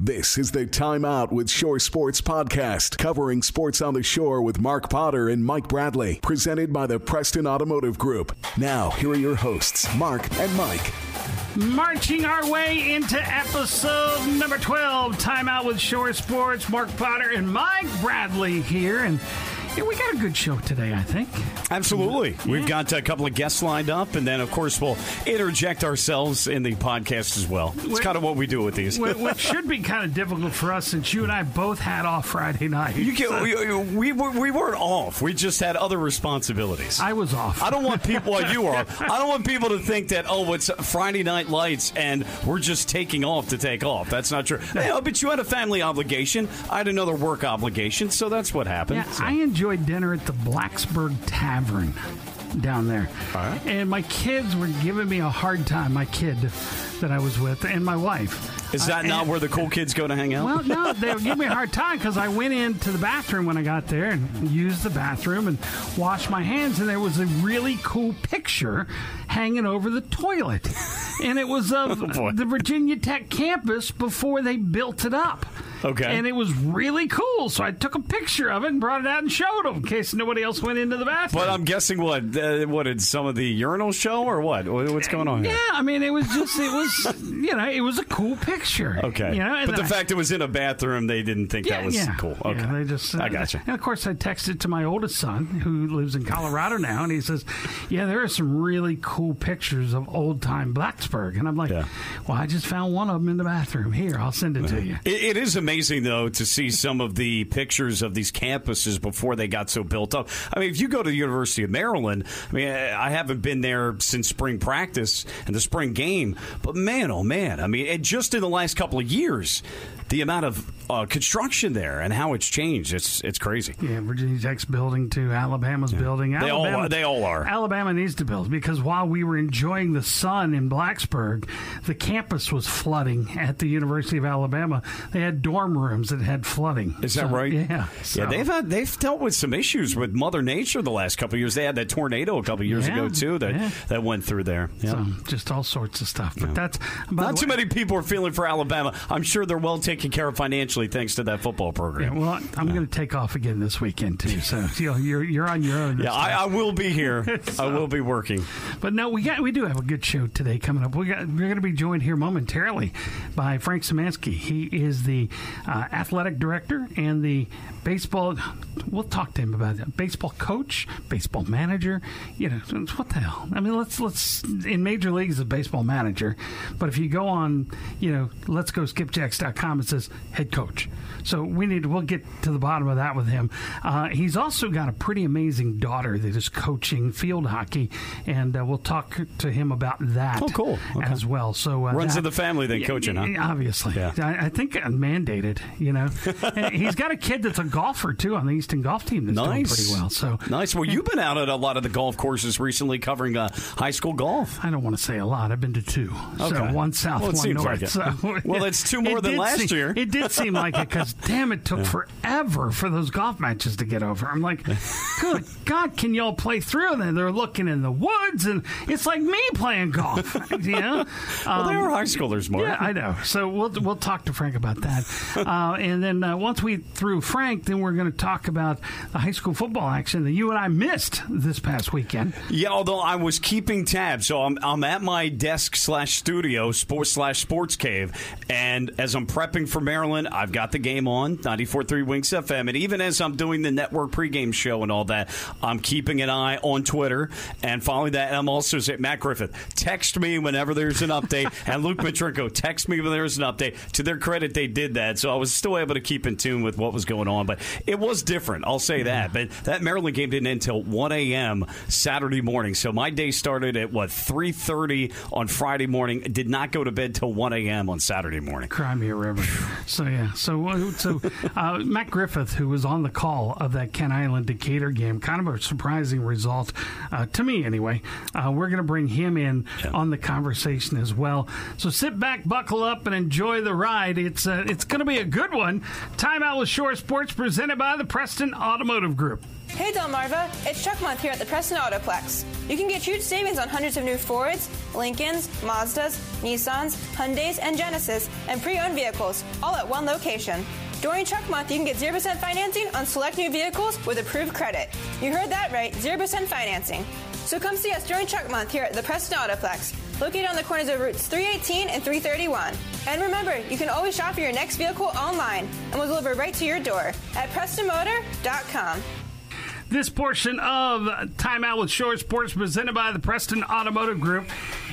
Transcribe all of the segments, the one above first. This is the Time Out with Shore Sports podcast, covering sports on the shore with Mark Potter and Mike Bradley, presented by the Preston Automotive Group. Now, here are your hosts, Mark and Mike. Marching our way into episode number 12, Time Out with Shore Sports. Mark Potter and Mike Bradley here, and yeah, we got a good show today, I think. Absolutely. Yeah. We've got a couple of guests lined up, and then, of course, we'll interject ourselves in the podcast as well. It's kind of what we do with these. Which should be kind of difficult for us, since you and I both had off Friday night. We weren't off. We just had other responsibilities. I was off. I don't want people, you were off. I don't want people to think that, oh, it's Friday Night Lights, and we're just taking off to take off. That's not true. No. Hey, but you had a family obligation. I had another work obligation, so that's what happened. Yeah, so. I enjoyed dinner at the Blacksburg Tavern down there. All right. And my kids were giving me a hard time, my kid that I was with and my wife. Is that not where the cool kids go to hang out? Well, no, they were giving me a hard time because I went into the bathroom when I got there and used the bathroom and washed my hands, and there was a really cool picture hanging over the toilet. And it was of the Virginia Tech campus before they built it up. Okay. And it was really cool, so I took a picture of it and brought it out and showed them in case nobody else went into the bathroom. But I'm guessing what did some of the urinal show or what? What's going on here? Yeah, I mean, it was you know, it was a cool picture. Okay. You know, and but the fact it was in a bathroom, they didn't think that was cool. Okay. Yeah, they just, I gotcha. And of course, I texted to my oldest son who lives in Colorado now, and he says, yeah, there are some really cool pictures of old time Blacksburg. And I'm like, well, I just found one of them in the bathroom. Here, I'll send it to you. It is amazing. Amazing, though, to see some of the pictures of these campuses before they got so built up. I mean, if you go to the University of Maryland, I mean, I haven't been there since spring practice and the spring game, but man, oh man, I mean, and just in the last couple of years, the amount of construction there and how it's changed, it's crazy. Yeah, Virginia Tech's building too, Alabama's building. They all are. Alabama needs to build, because while we were enjoying the sun in Blacksburg, the campus was flooding at the University of Alabama. They had dorm rooms that had flooding. Is that right? Yeah. So. Yeah, they've dealt with some issues with Mother Nature the last couple of years. They had that tornado a couple of years ago too that went through there. Yeah. So just all sorts of stuff. But that's not too many people are feeling for Alabama. I'm sure they're well taken care of financially thanks to that football program. Yeah, well, I'm going to take off again this weekend too. So you're on your own. Yeah, I will be here. So, I will be working. But no, we do have a good show today coming up. We're going to be joined here momentarily by Frank Szymanski. He is the athletic director and the baseball. We'll talk to him about that. Baseball coach, baseball manager. You know what the hell? I mean, let's in major leagues a baseball manager, but if you go on, let's go skipjacks.com. Says head coach. So we'll get to the bottom of that with him. He's also got a pretty amazing daughter that is coaching field hockey, and we'll talk to him about that. Oh, cool. Okay. As well. So runs in the family then, coaching, huh? Obviously. Yeah. I think mandated, He's got a kid that's a golfer, too, on the Easton golf team that's doing pretty well. So nice. Well, you've been out at a lot of the golf courses recently covering high school golf. I don't want to say a lot. I've been to two. Okay. So one south, one north. Like it. So, well, it's two more than last year. It did seem like it, because, damn, it took forever for those golf matches to get over. I'm like, good God, can y'all play through? And they're looking in the woods, and it's like me playing golf. Well, they were high schoolers, Mark. Yeah, I know. So we'll talk to Frank about that. And then once we through Frank, then we're going to talk about the high school football action that you and I missed this past weekend. Yeah, although I was keeping tabs. So I'm at my desk /studio, sports cave, and as I'm prepping for Maryland, I've got the game on 94.3 Wings FM, and even as I'm doing the network pregame show and all that, I'm keeping an eye on Twitter and following that. And I'm also saying, Matt Griffith, text me whenever there's an update, and Luke Matricco, text me when there's an update. To their credit, they did that, so I was still able to keep in tune with what was going on. But it was different, I'll say that. But that Maryland game didn't end until 1 a.m. Saturday morning, so my day started at 3:30 on Friday morning. Did not go to bed till 1 a.m. on Saturday morning. Cry me a river. So, yeah. So Matt Griffith, who was on the call of that Kent Island Decatur game, kind of a surprising result to me anyway. We're going to bring him in on the conversation as well. So sit back, buckle up, and enjoy the ride. It's going to be a good one. Time Out with Shore Sports presented by the Preston Automotive Group. Hey Delmarva, it's Truck Month here at the Preston Autoplex. You can get huge savings on hundreds of new Fords, Lincolns, Mazdas, Nissans, Hyundais, and Genesis, and pre-owned vehicles, all at one location. During Truck Month, you can get 0% financing on select new vehicles with approved credit. You heard that right, 0% financing. So come see us during Truck Month here at the Preston Autoplex, located on the corners of routes 318 and 331. And remember, you can always shop for your next vehicle online, and we'll deliver right to your door at PrestonMotor.com. This portion of Time Out with Shore Sports presented by the Preston Automotive Group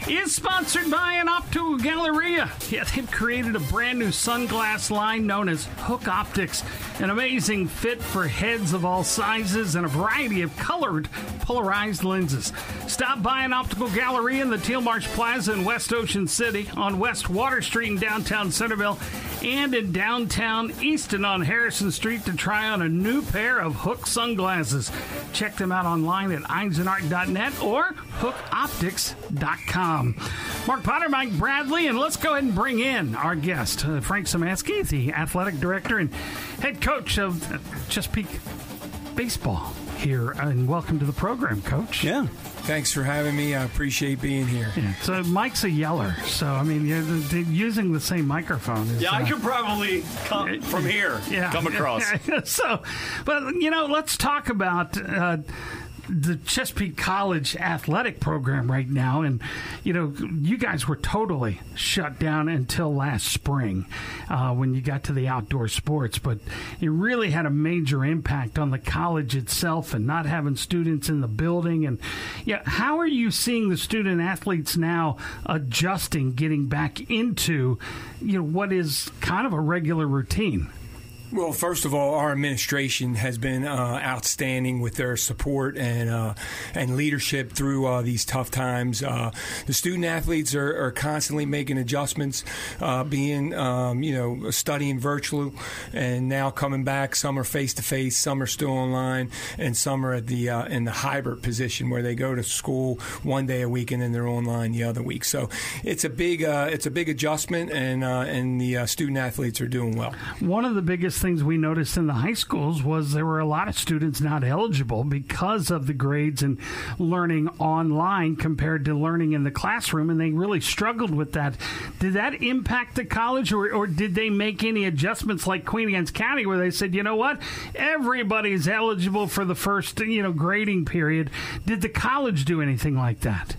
is sponsored by an Opto Galleria. Yeah, they've created a brand new sunglass line known as Hook Optics, an amazing fit for heads of all sizes and a variety of colored polarized lenses. Stop by an Optical Galleria in the Tealmarsh Plaza in West Ocean City, on West Water Street in downtown Centerville, and in downtown Easton on Harrison Street to try on a new pair of Hook sunglasses. Check them out online at EisenArt.net or HookOptics.com. Mark Potter, Mike Bradley, and let's go ahead and bring in our guest, Frank Szymanski, the athletic director and head coach of Chesapeake Baseball here. And welcome to the program, Coach. Yeah. Thanks for having me. I appreciate being here. Yeah. So Mike's a yeller. So, I mean, using the same microphone. Is, I could probably come from here. Yeah. Come across. So, but, you know, let's talk about the Chesapeake College athletic program right now. And, you know, you guys were totally shut down until last spring when you got to the outdoor sports. But it really had a major impact on the college itself and not having students in the building. And yeah, how are you seeing the student athletes now adjusting, getting back into, you know, what is kind of a regular routine? Well, first of all, our administration has been outstanding with their support and leadership through these tough times. The student athletes are constantly making adjustments, being studying virtually, and now coming back. Some are face to face, some are still online, and some are at the in the hybrid position where they go to school one day a week and then they're online the other week. So it's a big adjustment, and the student athletes are doing well. One of the biggest things we noticed in the high schools was there were a lot of students not eligible because of the grades and learning online compared to learning in the classroom, and they really struggled with that. Did that impact the college, or did they make any adjustments like Queen Anne's County where they said, you know what, everybody's eligible for the first, grading period? Did the college do anything like that?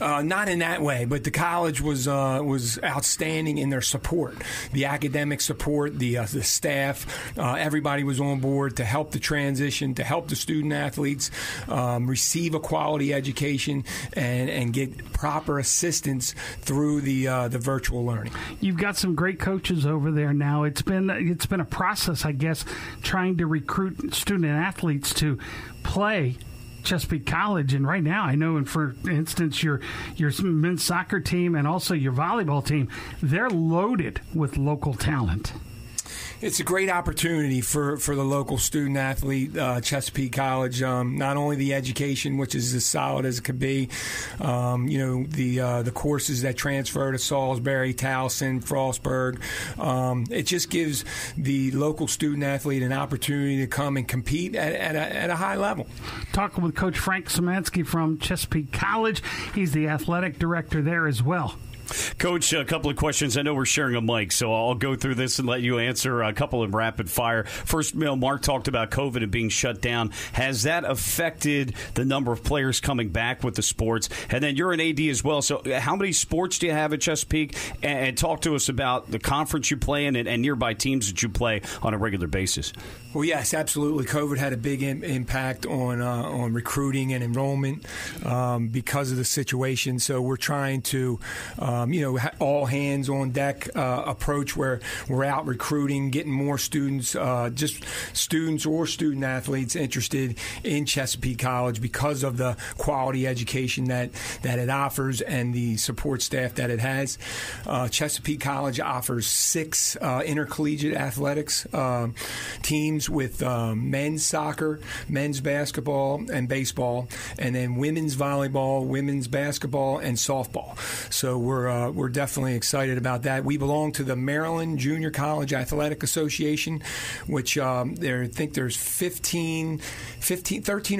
Not in that way, but the college was outstanding in their support, the academic support, the staff. Everybody was on board to help the transition, to help the student athletes receive a quality education and get proper assistance through the virtual learning. You've got some great coaches over there now. It's been a process, I guess, trying to recruit student athletes to play Chesapeake College, and right now I know, and for instance, your men's soccer team and also your volleyball team, they're loaded with local talent. It's a great opportunity for the local student athlete, Chesapeake College. Not only the education, which is as solid as it could be, the courses that transfer to Salisbury, Towson, Frostburg. It just gives the local student athlete an opportunity to come and compete at a high level. Talking with Coach Frank Szymanski from Chesapeake College. He's the athletic director there as well. Coach, a couple of questions. I know we're sharing a mic, so I'll go through this and let you answer a couple in rapid fire. First, Mark talked about COVID and being shut down. Has that affected the number of players coming back with the sports? And then you're an AD as well, so how many sports do you have at Chesapeake? And talk to us about the conference you play in and nearby teams that you play on a regular basis. Well, yes, absolutely. COVID had a big impact on recruiting and enrollment because of the situation, so we're trying to all hands on deck approach where we're out recruiting, getting more students, just students or student athletes interested in Chesapeake College because of the quality education that it offers and the support staff that it has. Chesapeake College offers 6 intercollegiate athletics teams with men's soccer, men's basketball, and baseball, and then women's volleyball, women's basketball, and softball. So we're we're definitely excited about that. We belong to the Maryland Junior College Athletic Association, which I think there's 13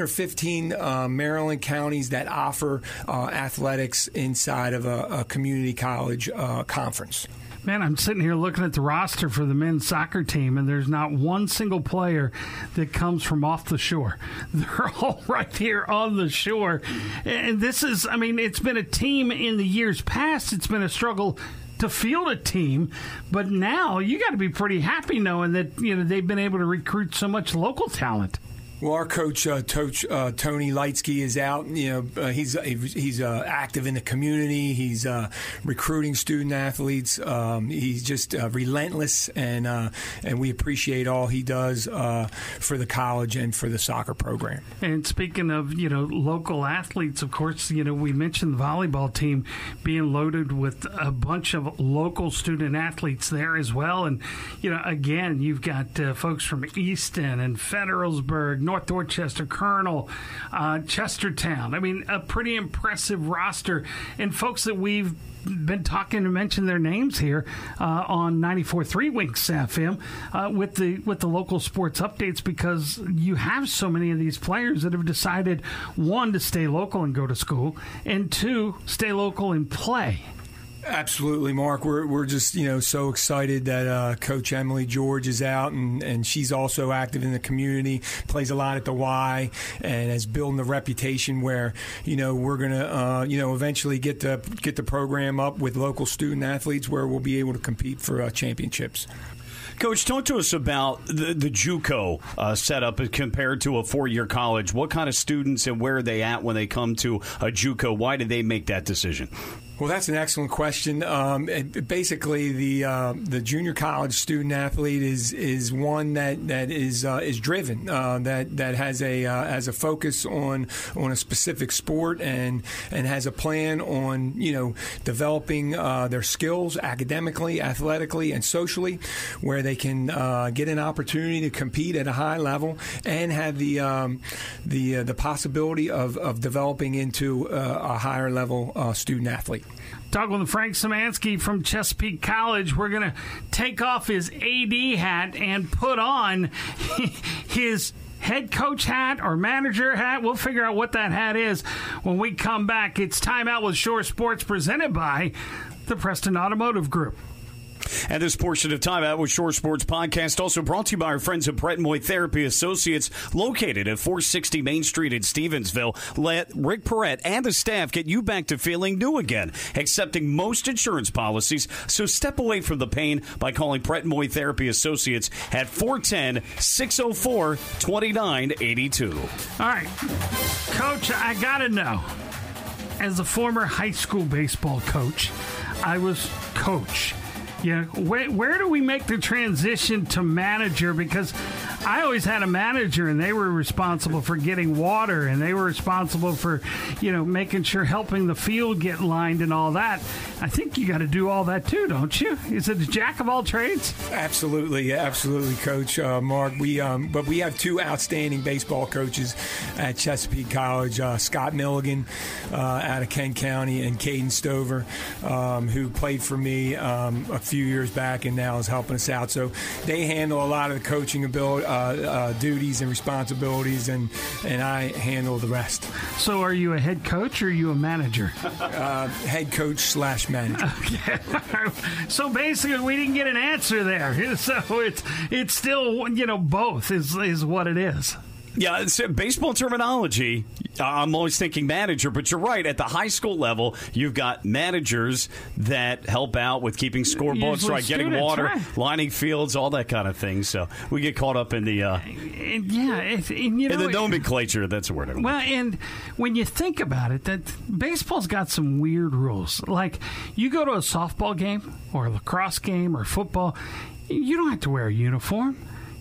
or 15 Maryland counties that offer athletics inside of a community college conference. Man, I'm sitting here looking at the roster for the men's soccer team, and there's not one single player that comes from off the shore. They're all right here on the shore. And this is, I mean, it's been a team in the years past. It's been a struggle to field a team, but now you got to be pretty happy knowing that, you know, they've been able to recruit so much local talent. Well, our coach, Tony Leitzke, is out. You know, he's active in the community. He's recruiting student athletes. He's just relentless, and we appreciate all he does for the college and for the soccer program. And speaking of, you know, local athletes, of course, you know, we mentioned the volleyball team being loaded with a bunch of local student athletes there as well. And you know, again, you've got folks from Easton and Federalsburg, North Dorchester, Colonel, Chestertown. I mean, a pretty impressive roster. And folks that we've been talking to mention their names here on 94.3 Winx FM with the local sports updates, because you have so many of these players that have decided, one, to stay local and go to school, and two, stay local and play. Absolutely, Mark. We're just, you know, so excited that Coach Emily George is out, and she's also active in the community, plays a lot at the Y, and is building the reputation where, you know, we're gonna eventually get the program up with local student athletes where we'll be able to compete for championships. Coach, talk to us about the JUCO setup compared to a four-year college. What kind of students and where are they at when they come to a JUCO? Why did they make that decision? Well, that's an excellent question. Basically, the junior college student athlete is one that is driven, that has a focus on a specific sport and has a plan on, you know, developing their skills academically, athletically, and socially, where they can get an opportunity to compete at a high level and have the possibility of developing into a higher level student athlete. Talking with Frank Szymanski from Chesapeake College. We're going to take off his AD hat and put on his head coach hat or manager hat. We'll figure out what that hat is when we come back. It's Time Out with Shore Sports, presented by the Preston Automotive Group. And this portion of Time Out with Shore Sports Podcast also brought to you by our friends at Brett Moy Therapy Associates, located at 460 Main Street in Stevensville. Let Rick Perrette and the staff get you back to feeling new again, accepting most insurance policies. So step away from the pain by calling Brett Moy Therapy Associates at 410-604-2982. All right, Coach, I got to know, as a former high school baseball coach, I was coach. Yeah, where do we make the transition to manager? Because I always had a manager, and they were responsible for getting water, and they were responsible for, you know, making sure, helping the field get lined and all that. I think you got to do all that too, don't you? Is it a jack of all trades? Absolutely, absolutely, Coach Mark. We have two outstanding baseball coaches at Chesapeake College: Scott Milligan out of Kent County, and Caden Stover, who played for me a few years back and now is helping us out. So they handle a lot of the coaching duties and responsibilities, and I handle the rest. So are you a head coach or are you a manager? Head coach / manager. Okay. So basically we didn't get an answer there. So it's still, you know, both is what it is. Yeah, it's baseball terminology. I'm always thinking manager, but you're right. At the high school level, you've got managers that help out with keeping scorebooks, right, getting water, right, lining fields, all that kind of thing. So we get caught up in the the nomenclature. That's the word. Well, and when you think about it, that baseball's got some weird rules. Like you go to a softball game or a lacrosse game or football, you don't have to wear a uniform.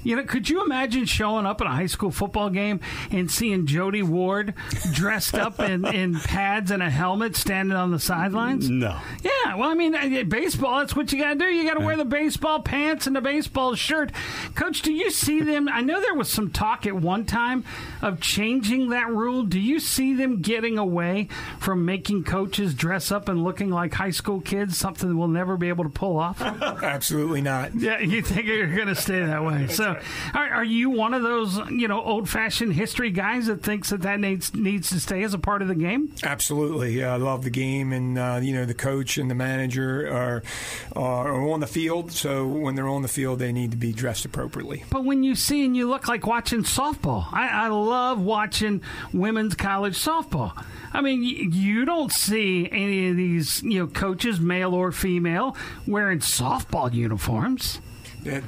You know, could you imagine showing up in a high school football game and seeing Jody Ward dressed up in pads and a helmet standing on the sidelines? No. Yeah, well, I mean, baseball, that's what you got to do. You got to wear the baseball pants and the baseball shirt. Coach, do you see them? I know there was some talk at one time of changing that rule. Do you see them getting away from making coaches dress up and looking like high school kids, something we'll never be able to pull off? Absolutely not. Yeah, you think you're going to stay that way. So, are you one of those, you know, old-fashioned history guys that thinks that needs to stay as a part of the game? Absolutely. I love the game, and, you know, the coach and the manager are on the field, so when they're on the field, they need to be dressed appropriately. But when you see and you look like watching softball, I love watching women's college softball. I mean, you don't see any of these, you know, coaches, male or female, wearing softball uniforms.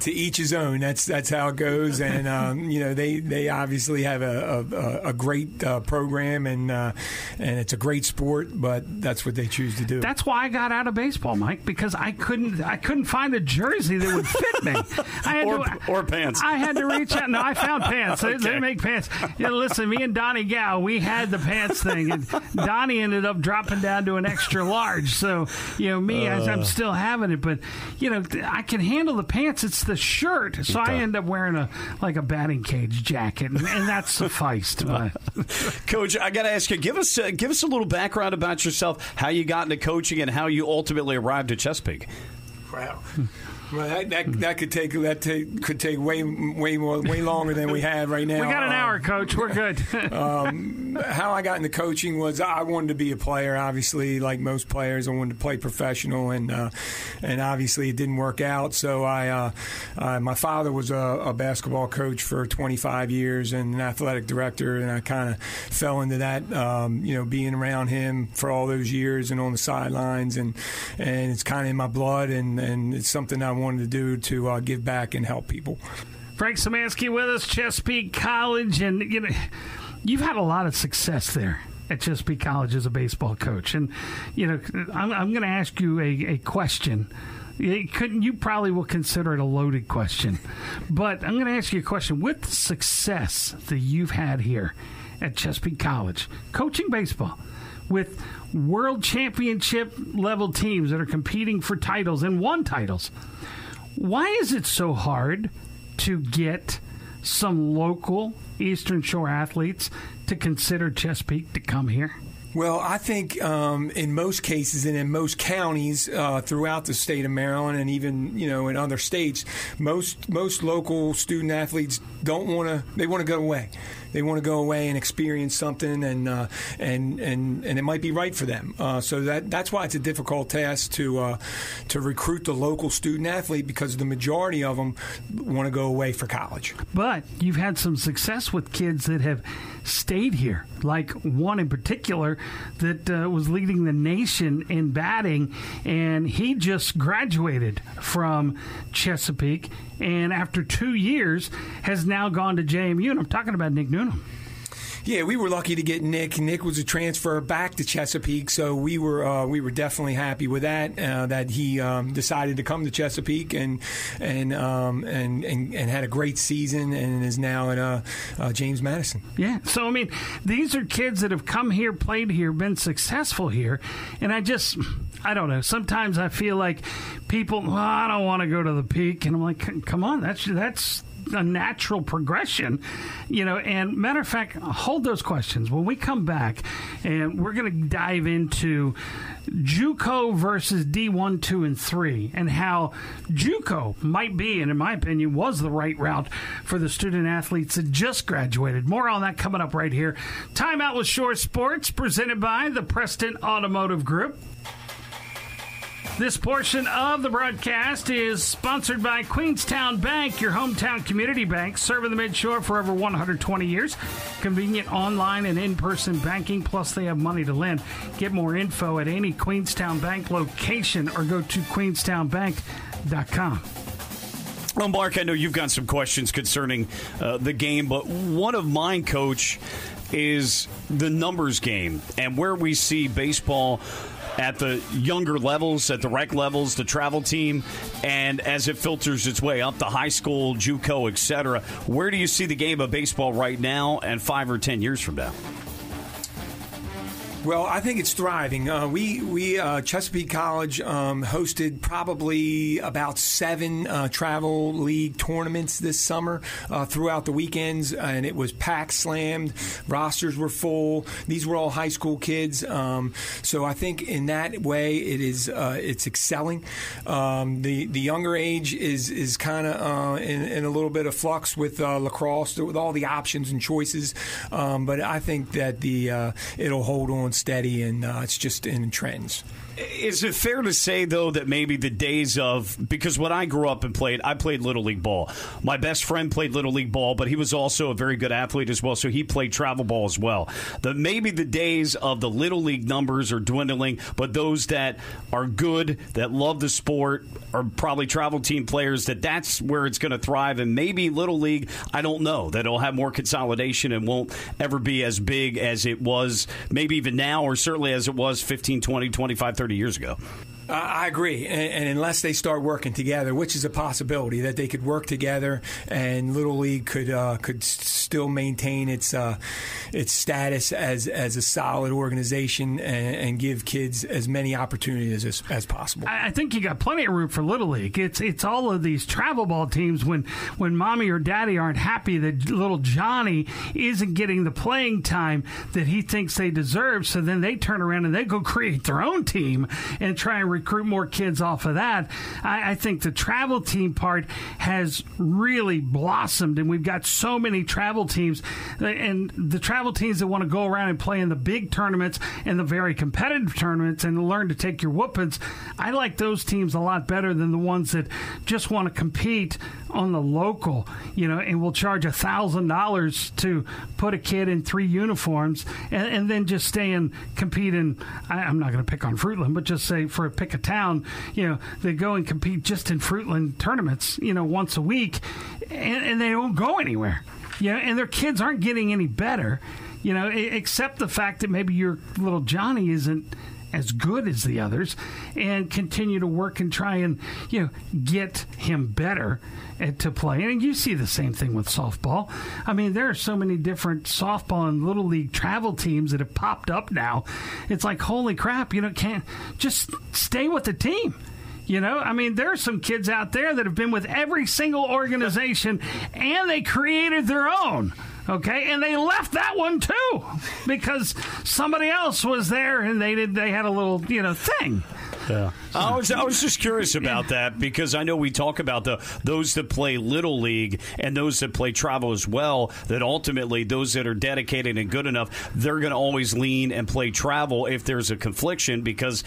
To each his own. That's how it goes, and you know, they obviously have a great program, and it's a great sport. But that's what they choose to do. That's why I got out of baseball, Mike, because I couldn't find a jersey that would fit me. Or pants. I had to reach out. No, I found pants. Okay. They make pants. Yeah, listen, me and Donnie Gow, we had the pants thing, and Donnie ended up dropping down to an extra large. So you know me, I'm still having it, but you know I can handle the pants. It's the shirt, so I end up wearing a batting cage jacket, and that sufficed. Coach, I got to ask you, give us a little background about yourself, how you got into coaching, and how you ultimately arrived at Chesapeake. Wow. Well, that could take way longer than we have right now. We got an hour, Coach. We're good. How I got into coaching was I wanted to be a player. Obviously, like most players, I wanted to play professional, and obviously it didn't work out. So my father was a basketball coach for 25 years and an athletic director, and I kind of fell into that. You know, being around him for all those years and on the sidelines, and it's kind of in my blood, and it's something I wanted to do to give back and help people. Frank Szymanski with us, Chesapeake College, and you know, you've had a lot of success there at Chesapeake College as a baseball coach. And you know, I'm going to ask you a question. You probably will consider it a loaded question, but I'm going to ask you a question. With the success that you've had here at Chesapeake College, coaching baseball, with world championship level teams that are competing for titles and won titles, why is it so hard to get some local Eastern Shore athletes to consider Chesapeake to come here? Well, I think in most cases and in most counties throughout the state of Maryland, and even, you know, in other states, most local student athletes want to go away. They want to go away and experience something, and it might be right for them. So that's why it's a difficult task to recruit the local student athlete, because the majority of them want to go away for college. But you've had some success with kids that have stayed here, like one in particular that was leading the nation in batting, and he just graduated from Chesapeake, and after 2 years has now gone to JMU, and I'm talking about Nick Noonan. Yeah, we were lucky to get Nick. Nick was a transfer back to Chesapeake, so we were definitely happy with that. That he decided to come to Chesapeake and had a great season and is now at James Madison. Yeah, so I mean, these are kids that have come here, played here, been successful here, and I don't know. Sometimes I feel like people, I don't want to go to the peak, and I'm like, come on, that's a natural progression, you know. And matter of fact, hold those questions when we come back, and we're going to dive into JUCO versus D1, 2, and 3, and how JUCO might be, and in my opinion, was the right route for the student athletes that just graduated. More on that coming up right here. Timeout with Shore Sports, presented by the Preston Automotive Group. This portion of the broadcast is sponsored by Queenstown Bank, your hometown community bank, serving the Midshore for over 120 years. Convenient online and in-person banking, plus they have money to lend. Get more info at any Queenstown Bank location or go to queenstownbank.com. Well, Mark, I know you've got some questions concerning the game, but one of mine, Coach, is the numbers game and where we see baseball at the younger levels, at the rec levels, the travel team, and as it filters its way up to high school, JUCO, etc. Where do you see the game of baseball right now and 5 or 10 years from now? Well, I think it's thriving. We Chesapeake College hosted probably about seven travel league tournaments this summer throughout the weekends, and it was packed, slammed. Rosters were full. These were all high school kids, so I think in that way it is it's excelling. The younger age is kind of in a little bit of flux with lacrosse, with all the options and choices, but I think that the it'll hold on steady, and it's just in trends. Is it fair to say, though, that maybe the days of, because when I grew up and played, I played Little League ball. My best friend played Little League ball, but he was also a very good athlete as well, so he played travel ball as well. That maybe the days of the Little League numbers are dwindling, but those that are good, that love the sport, are probably travel team players, that's where it's going to thrive. And maybe Little League, I don't know, that it'll have more consolidation and won't ever be as big as it was, maybe even now, or certainly as it was 15, 20, 25, 30 years ago. I agree, and unless they start working together, which is a possibility that they could work together, and Little League could still maintain its status as a solid organization and give kids as many opportunities as possible. I think you got plenty of room for Little League. It's all of these travel ball teams when mommy or daddy aren't happy that little Johnny isn't getting the playing time that he thinks they deserve, so then they turn around and they go create their own team and try and recruit more kids off of that. I think the travel team part has really blossomed, and we've got so many travel teams, and the travel teams that want to go around and play in the big tournaments and the very competitive tournaments and learn to take your whoopings. I like those teams a lot better than the ones that just want to compete on the local, and will charge $1,000 to put a kid in three uniforms and then just stay and compete in, I'm not going to pick on Fruitland, but just say for a pick a town, they go and compete just in Fruitland tournaments, once a week, and they don't go anywhere. And their kids aren't getting any better, except the fact that maybe your little Johnny isn't as good as the others, and continue to work and try and, get him better to play. And you see the same thing with softball. I mean, there are so many different softball and Little League travel teams that have popped up now. It's like, holy crap, can't just stay with the team. I mean, there are some kids out there that have been with every single organization, and they created their own. Okay, and they left that one too because somebody else was there and they had a little, thing. Yeah. I was just curious about that because I know we talk about those that play Little League and those that play travel as well, that ultimately those that are dedicated and good enough, they're going to always lean and play travel if there's a confliction, because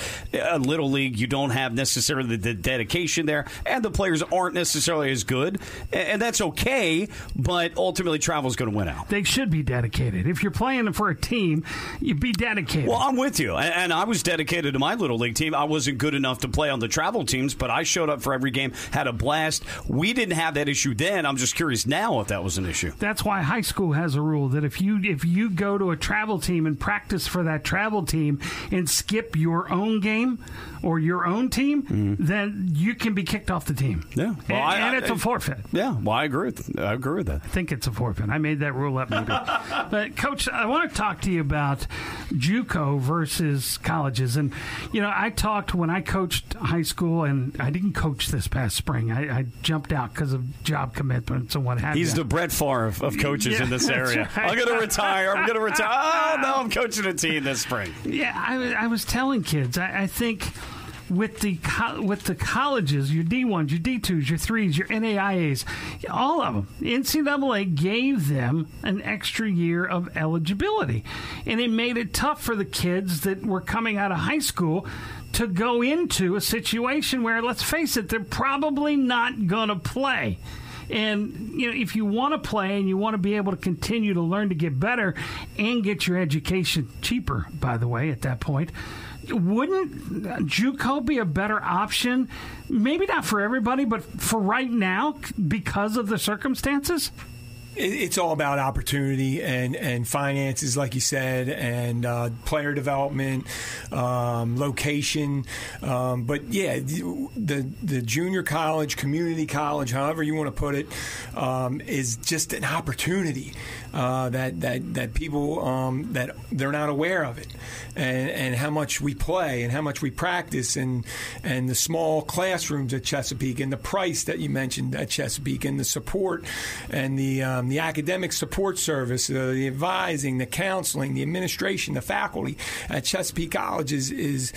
Little League, you don't have necessarily the dedication there, and the players aren't necessarily as good, and that's okay, but ultimately travel's going to win out. They should be dedicated. If you're playing for a team, you'd be dedicated. Well, I'm with you, and I was dedicated to my Little League team. I wasn't good enough to play on the travel teams, but I showed up for every game, had a blast. We didn't have that issue then. I'm just curious now if that was an issue. That's why high school has a rule that if you go to a travel team and practice for that travel team and skip your own game or your own team, then you can be kicked off the team. Yeah, well, and it's a forfeit. Yeah, well, I agree with that. I think it's a forfeit. I made that rule up maybe. But, Coach, I want to talk to you about JUCO versus colleges. And, I talked when I coached high school, and I didn't coach this past spring. I jumped out because of job commitments and what have you. He's the Brett Favre of coaches in this area. Right. I'm going to retire. I'm going to retire. Oh, no, I'm coaching a team this spring. Yeah, I was telling kids, I think with the colleges, your D1s, your D2s, your 3s, your NAIAs, all of them, NCAA gave them an extra year of eligibility. And it made it tough for the kids that were coming out of high school to go into a situation where, let's face it, they're probably not going to play. And, if you want to play and you want to be able to continue to learn to get better and get your education cheaper, by the way, at that point, wouldn't JUCO be a better option? Maybe not for everybody, but for right now because of the circumstances? It's all about opportunity and finances, like you said, and player development, location. But, yeah, the junior college, community college, however you want to put it, is just an opportunity that people that they're not aware of it, and how much we play and how much we practice and the small classrooms at Chesapeake and the price that you mentioned at Chesapeake and the support and the academic support service, the advising, the counseling, the administration, the faculty at Chesapeake College is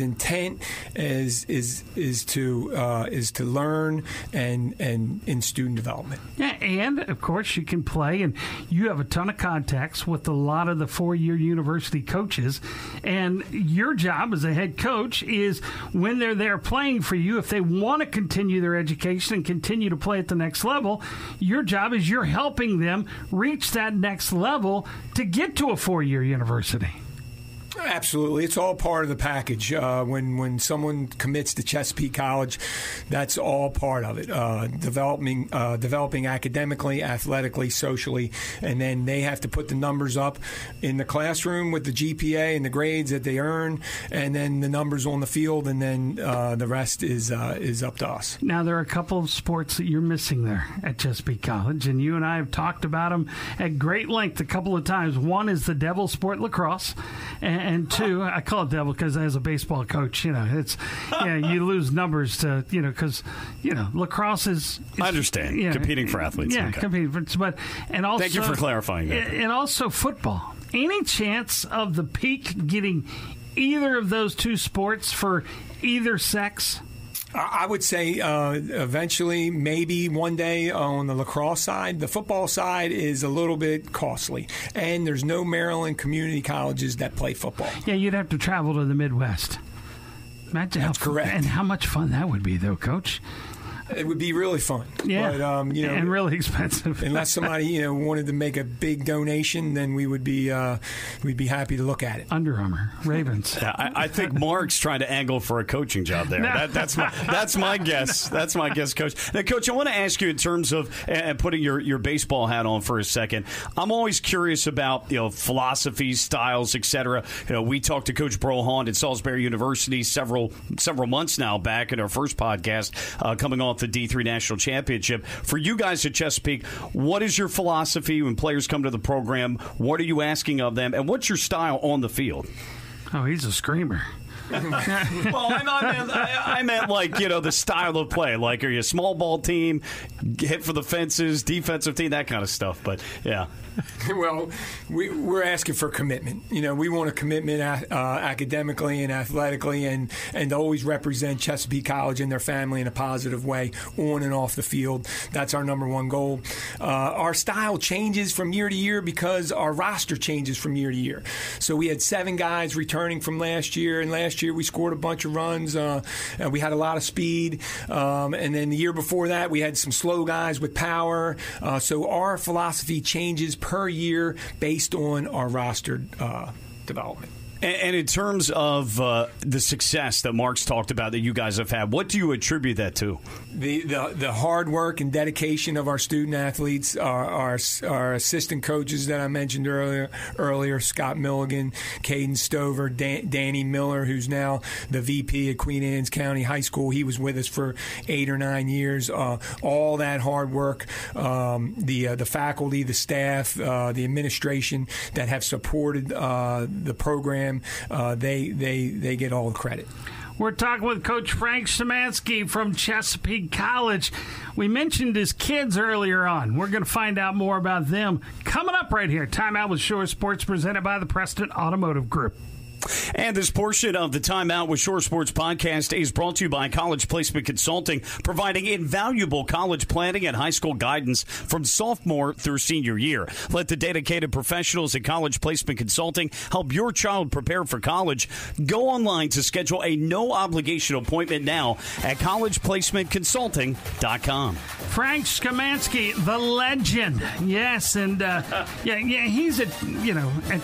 intent is to learn and in student development. Yeah, and of course you can play, and you have a ton of contacts with a lot of the four-year university coaches, and your job as a head coach is when they're there playing for you, if they want to continue their education and continue to play at the next level, your job is you're helping them reach that next level to get to a four-year university. Absolutely. It's all part of the package. When someone commits to Chesapeake College, that's all part of it. Developing academically, athletically, socially, and then they have to put the numbers up in the classroom with the GPA and the grades that they earn, and then the numbers on the field, and then the rest is up to us. Now, there are a couple of sports that you're missing there at Chesapeake College, and you and I have talked about them at great length a couple of times. One is the devil sport, lacrosse, and two, I call it devil because as a baseball coach, you lose numbers to, because lacrosse is. I understand. Competing for athletes. Yeah, okay. Thank you for clarifying that. And also football. Any chance of the peak getting either of those two sports for either sex? I would say eventually, maybe one day on the lacrosse side. The football side is a little bit costly, and there's no Maryland community colleges that play football. Yeah, you'd have to travel to the Midwest. Imagine that's correct. And how much fun that would be, though, Coach. It would be really fun, but, and really expensive. Unless somebody wanted to make a big donation, then we would be we'd be happy to look at it. Under Armour, Ravens. Yeah, I think Mark's trying to angle for a coaching job there. No. That's my guess. That's my guess, Coach. Now, Coach, I want to ask you in terms of putting your baseball hat on for a second. I'm always curious about philosophies, styles, etc. We talked to Coach Brohond at Salisbury University several months now back in our first podcast, coming off the D3 National Championship. For you guys at Chesapeake, what is your philosophy when players come to the program? What are you asking of them? And what's your style on the field? Oh, he's a screamer. Well, I meant like, the style of play. Like, are you a small ball team, hit for the fences, defensive team, that kind of stuff. But, yeah. Well, we're asking for commitment. We want a commitment academically and athletically and to always represent Chesapeake College and their family in a positive way on and off the field. That's our number one goal. Our style changes from year to year because our roster changes from year to year. So we had 7 guys returning from last year, and last year we scored a bunch of runs. We had a lot of speed, and then the year before that we had some slow guys with power. So our philosophy changes per year based on our roster development. And in terms of the success that Mark's talked about that you guys have had, what do you attribute that to? The hard work and dedication of our student athletes, our assistant coaches that I mentioned earlier, Scott Milligan, Caden Stover, Danny Miller, who's now the VP at Queen Anne's County High School. He was with us for 8 or 9 years. All that hard work, the faculty, the staff, the administration that have supported the program. They get all the credit. We're talking with Coach Frank Szymanski from Chesapeake College. We mentioned his kids earlier on. We're going to find out more about them coming up right here. Time Out with Shore Sports, presented by the Preston Automotive Group. And this portion of the Time Out with Shore Sports podcast is brought to you by College Placement Consulting, providing invaluable college planning and high school guidance from sophomore through senior year. Let the dedicated professionals at College Placement Consulting help your child prepare for college. Go online to schedule a no-obligation appointment now at collegeplacementconsulting.com. Frank Szymanski, the legend. Yes, and he's at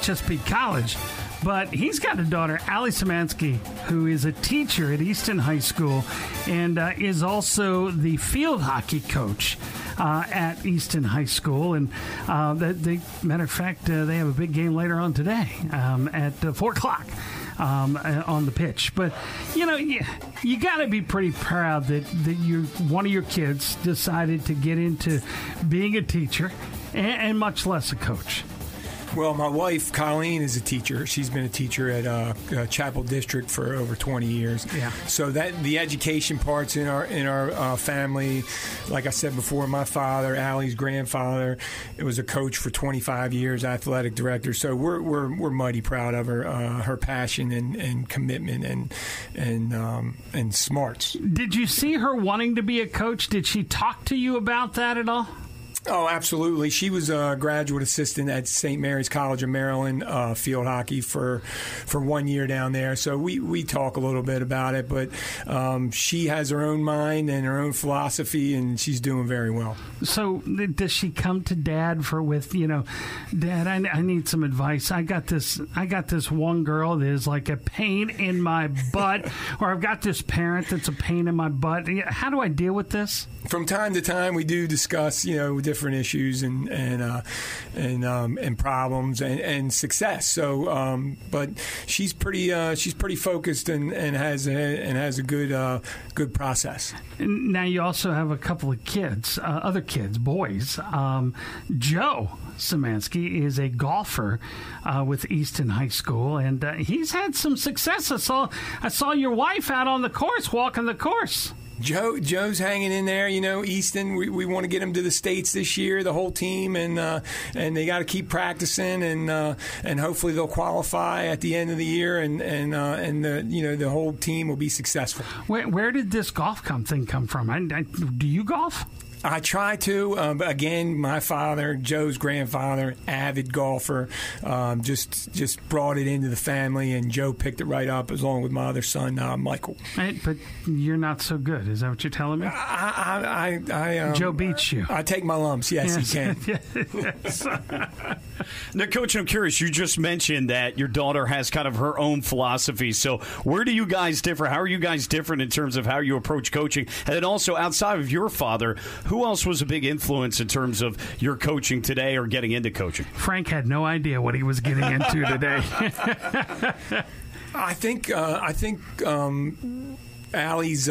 Chesapeake College. But he's got a daughter, Allie Szymanski, who is a teacher at Easton High School and is also the field hockey coach at Easton High School. And matter of fact, they have a big game later on today at 4 o'clock. On the pitch. But, you know, you got to be pretty proud that one of your kids decided to get into being a teacher and much less a coach. Well, my wife, Colleen, is a teacher. She's been a teacher at Chapel District for over 20 years. Yeah. So that the education part's in our family. Like I said before, my father, Allie's grandfather, was a coach for 25 years, athletic director. So we're mighty proud of her passion and commitment and smarts. Did you see her wanting to be a coach? Did she talk to you about that at all? Oh, absolutely. She was a graduate assistant at St. Mary's College of Maryland field hockey for 1 year down there. So we talk a little bit about it, but she has her own mind and her own philosophy, and she's doing very well. So does she come to Dad Dad, I need some advice. I got this one girl that is like a pain in my butt, or I've got this parent that's a pain in my butt. How do I deal with this? From time to time, we do discuss, different issues and problems and success. So, but she's pretty focused and has a good process. Now you also have a couple of kids, other kids, boys. Joe Szymanski is a golfer with Easton High School, and he's had some success. I saw your wife out on the course, walking the course. Joe's hanging in there. Easton, we want to get him to the States this year, the whole team, and they got to keep practicing, and hopefully they'll qualify at the end of the year, and the whole team will be successful. Where did this golf thing come from? Do you golf? I try to. But again, my father, Joe's grandfather, avid golfer, just brought it into the family, and Joe picked it right up, along with my other son, Michael. But you're not so good. Is that what you're telling me? Joe beats you. I take my lumps. Yes, he can. Yes. Now, Coach, I'm curious. You just mentioned that your daughter has kind of her own philosophy. So where do you guys differ? How are you guys different in terms of how you approach coaching? And then also, outside of your father, who else was a big influence in terms of your coaching today or getting into coaching? Frank had no idea what he was getting into today. I think Allie's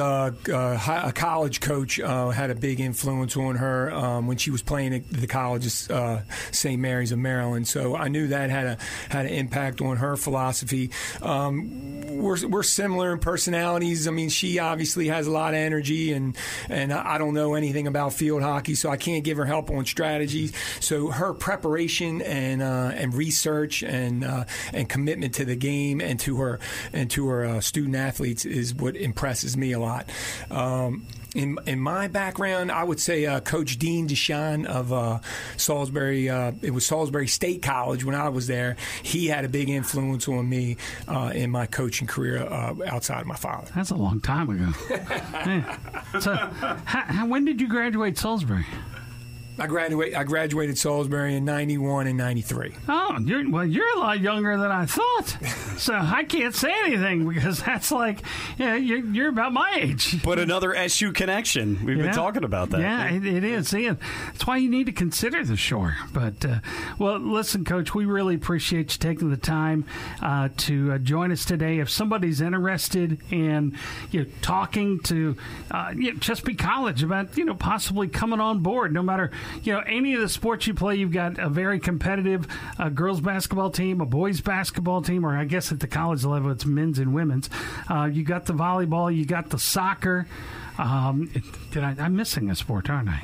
college coach had a big influence on her when she was playing at the college of St. Mary's of Maryland. So I knew that had an impact on her philosophy. We're similar in personalities. I mean, she obviously has a lot of energy, and I don't know anything about field hockey, so I can't give her help on strategy. So her preparation and research and commitment to the game and to her student athletes is what impresses me a lot. In my background, I would say Coach Dean Deshawn of Salisbury. It was Salisbury State College when I was there. He had a big influence on me in my coaching career outside of my father. That's a long time ago. Yeah. So, when did you graduate Salisbury? I graduated Salisbury in 91 and 93. Oh, you're a lot younger than I thought. So I can't say anything because that's like, you're about my age. But another SU connection. We've been talking about that. Yeah, it is. Yeah. That's why you need to consider the shore. But, well, listen, Coach, we really appreciate you taking the time to join us today. If somebody's interested in talking to Chesapeake College about, possibly coming on board, no matter any of the sports you play, you've got a very competitive girls basketball team, a boys basketball team, or I guess at the college level it's men's and women's. You got the volleyball, you got the soccer. I'm missing a sport, aren't I?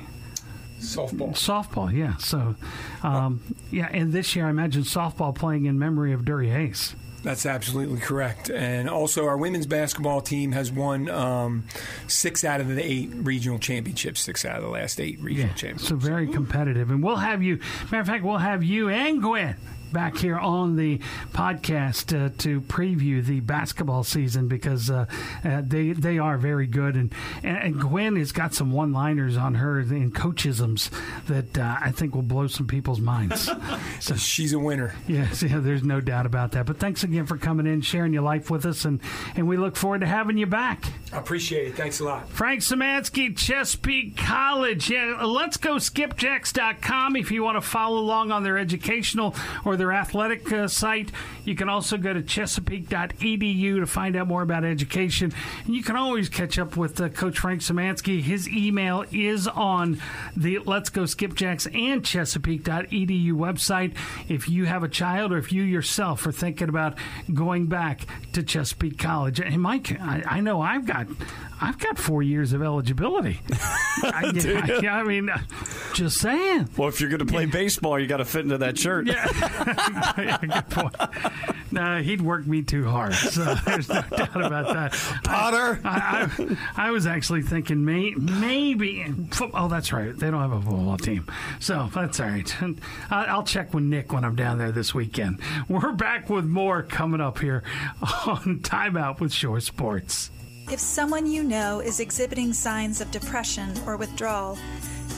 Softball, yeah. So, and this year I imagine softball playing in memory of Dury Hayes. That's absolutely correct. And also our women's basketball team has won 6 out of the 8 regional championships, 6 out of the last 8 regional championships. So very competitive. And we'll have you and Gwen back here on the podcast to preview the basketball season because they are very good. And Gwen has got some one-liners on her and coachisms that I think will blow some people's minds. So she's a winner. Yes, yeah, there's no doubt about that. But thanks again for coming in, sharing your life with us, and we look forward to having you back. I appreciate it. Thanks a lot. Frank Szymanski, Chesapeake College. Yeah, let's go skipjacks.com if you want to follow along on their educational or their athletic site. You can also go to chesapeake.edu to find out more about education. And you can always catch up with Coach Frank Szymanski. His email is on the Let's Go Skipjacks and chesapeake.edu website. If you have a child or if you yourself are thinking about going back to Chesapeake College. And Mike, I know I've got 4 years of eligibility. I mean, just saying. Well, if you're going to play baseball, you got to fit into that shirt. Yeah, good point. No, he'd work me too hard, so there's no doubt about that. Potter, I was actually thinking maybe football. Oh, that's right. They don't have a football team, so that's all right. And I'll check with Nick when I'm down there this weekend. We're back with more coming up here on Time Out with Shore Sports. If someone you know is exhibiting signs of depression or withdrawal,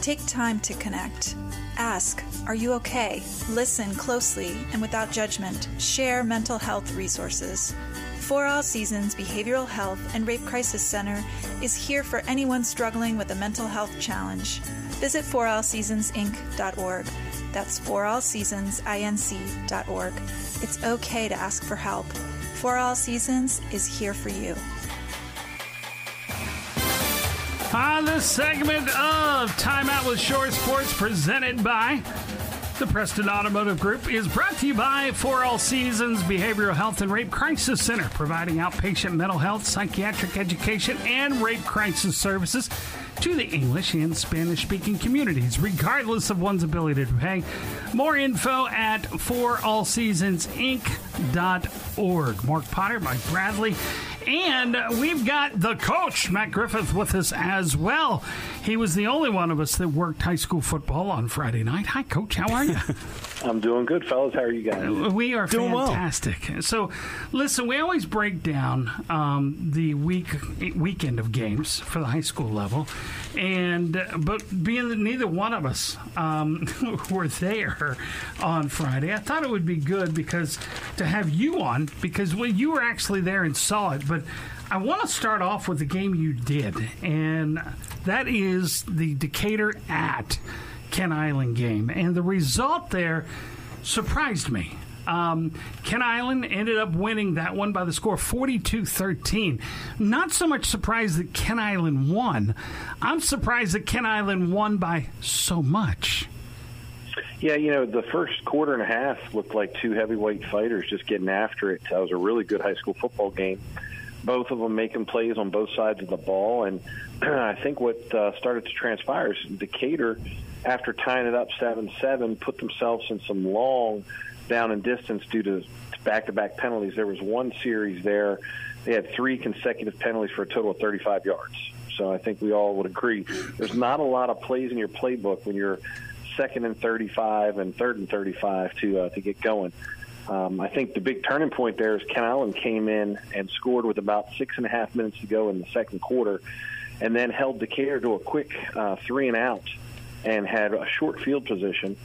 take time to connect. Ask, are you okay? Listen closely and without judgment. Share mental health resources. For All Seasons Behavioral Health and Rape Crisis Center is here for anyone struggling with a mental health challenge. Visit forallseasonsinc.org. That's forallseasonsinc.org. It's okay to ask for help. For All Seasons is here for you. On this segment of Time Out with Shore Sports presented by the Preston Automotive Group is brought to you by For All Seasons Behavioral Health and Rape Crisis Center, providing outpatient mental health, psychiatric education, and rape crisis services to the English and Spanish-speaking communities, regardless of one's ability to pay. More info at forallseasonsinc.org. Mark Potter, Mike Bradley, and we've got the coach, Matt Griffith, with us as well. He was the only one of us that worked high school football on Friday night. Hi, Coach. How are you? I'm doing good, fellas. How are you guys? We are doing fantastic. Well. So, listen, we always break down the weekend of games for the high school level. But being that neither one of us were there on Friday, I thought it would be good to have you on because you were actually there and saw it. But I want to start off with the game you did, and that is the Decatur at Kent Island game. And the result there surprised me. Kent Island ended up winning that one by the score 42-13. Not so much surprised that Kent Island won. I'm surprised that Kent Island won by so much. Yeah, the first quarter and a half looked like two heavyweight fighters just getting after it. That was a really good high school football game. Both of them making plays on both sides of the ball. And I think what started to transpire is Decatur, after tying it up 7-7, put themselves in some long down and distance due to back-to-back penalties. There was one series there. They had three consecutive penalties for a total of 35 yards. So I think we all would agree there's not a lot of plays in your playbook when you're second and 35 and third and 35 to get going. I think the big turning point there is Kent Island came in and scored with about 6.5 minutes to go in the second quarter and then held Decatur to a quick three and out and had a short field possession,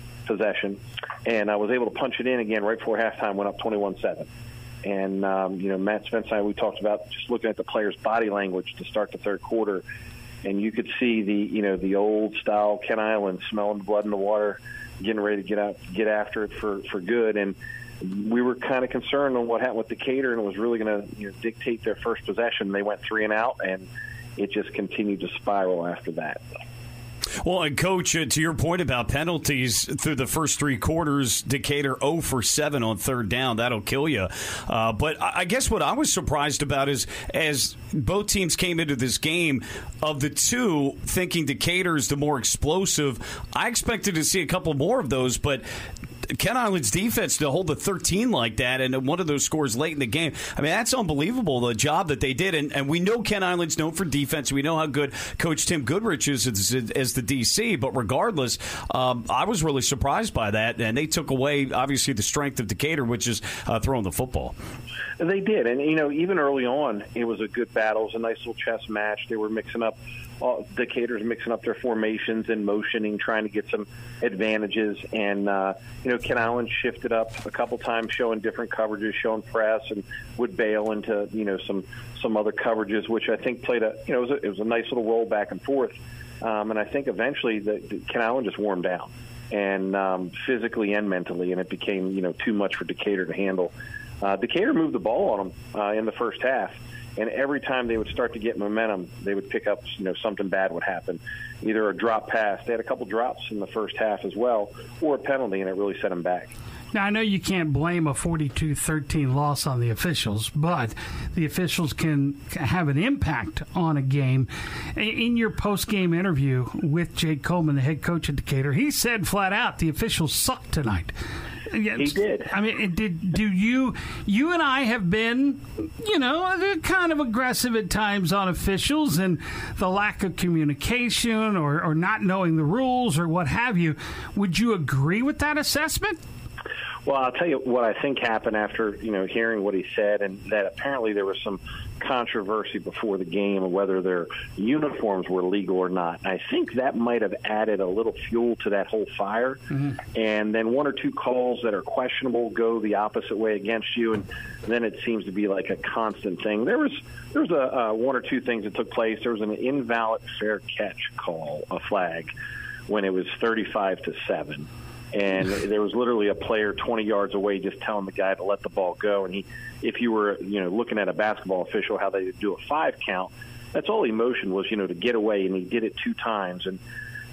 and I was able to punch it in again right before halftime, went up 21-7. And, Matt Spence and I, we talked about just looking at the players' body language to start the third quarter, and you could see the old-style Kent Island smelling blood in the water, getting ready to get after it for good. And we were kind of concerned on what happened with Decatur, and it was really going to dictate their first possession. They went three and out, and it just continued to spiral after that. Well, and Coach, to your point about penalties, through the first three quarters, Decatur 0 for 7 on third down. That'll kill you. But I guess what I was surprised about is as both teams came into this game, of the two, thinking Decatur is the more explosive, I expected to see a couple more of those, but Kent Island's defense to hold the 13 like that and one of those scores late in the game, I mean, that's unbelievable, the job that they did. And we know Kent Island's known for defense. We know how good Coach Tim Goodrich is as the D.C., but regardless, I was really surprised by that. And they took away, obviously, the strength of Decatur, which is throwing the football. They did. And, you know, even early on, it was a good battle. It was a nice little chess match. They were mixing up. Decatur's mixing up their formations and motioning, trying to get some advantages. And, you know, Kent Island shifted up a couple times, showing different coverages, showing press, and would bail into, you know, some other coverages, which I think played a, you know, it was a nice little roll back and forth. And I think eventually the Kent Island just warmed down, and physically and mentally, and it became, you know, too much for Decatur to handle. Decatur moved the ball on them in the first half. And every time they would start to get momentum, they would pick up, you know, something bad would happen. Either a drop pass. They had a couple drops in the first half as well, or a penalty, and it really set them back. Now, I know you can't blame a 42-13 loss on the officials, but the officials can have an impact on a game. In your post-game interview with Jake Coleman, the head coach at Decatur, he said flat out, the officials sucked tonight. He did. I mean, you and I have been, you know, kind of aggressive at times on officials and the lack of communication or not knowing the rules or what have you. Would you agree with that assessment? Well, I'll tell you what I think happened after, you know, hearing what he said, and that apparently there was some controversy before the game of whether their uniforms were legal or not. And I think that might have added a little fuel to that whole fire. Mm-hmm. And then one or two calls that are questionable go the opposite way against you, and then it seems to be like a constant thing. There was a one or two things that took place. There was an invalid fair catch call, a flag, when it was 35-7. And there was literally a player 20 yards away just telling the guy to let the ball go. And he, if you were, you know, looking at a basketball official, how they do a 5 count, that's all he motioned was, you know, to get away. And he did it 2 times. And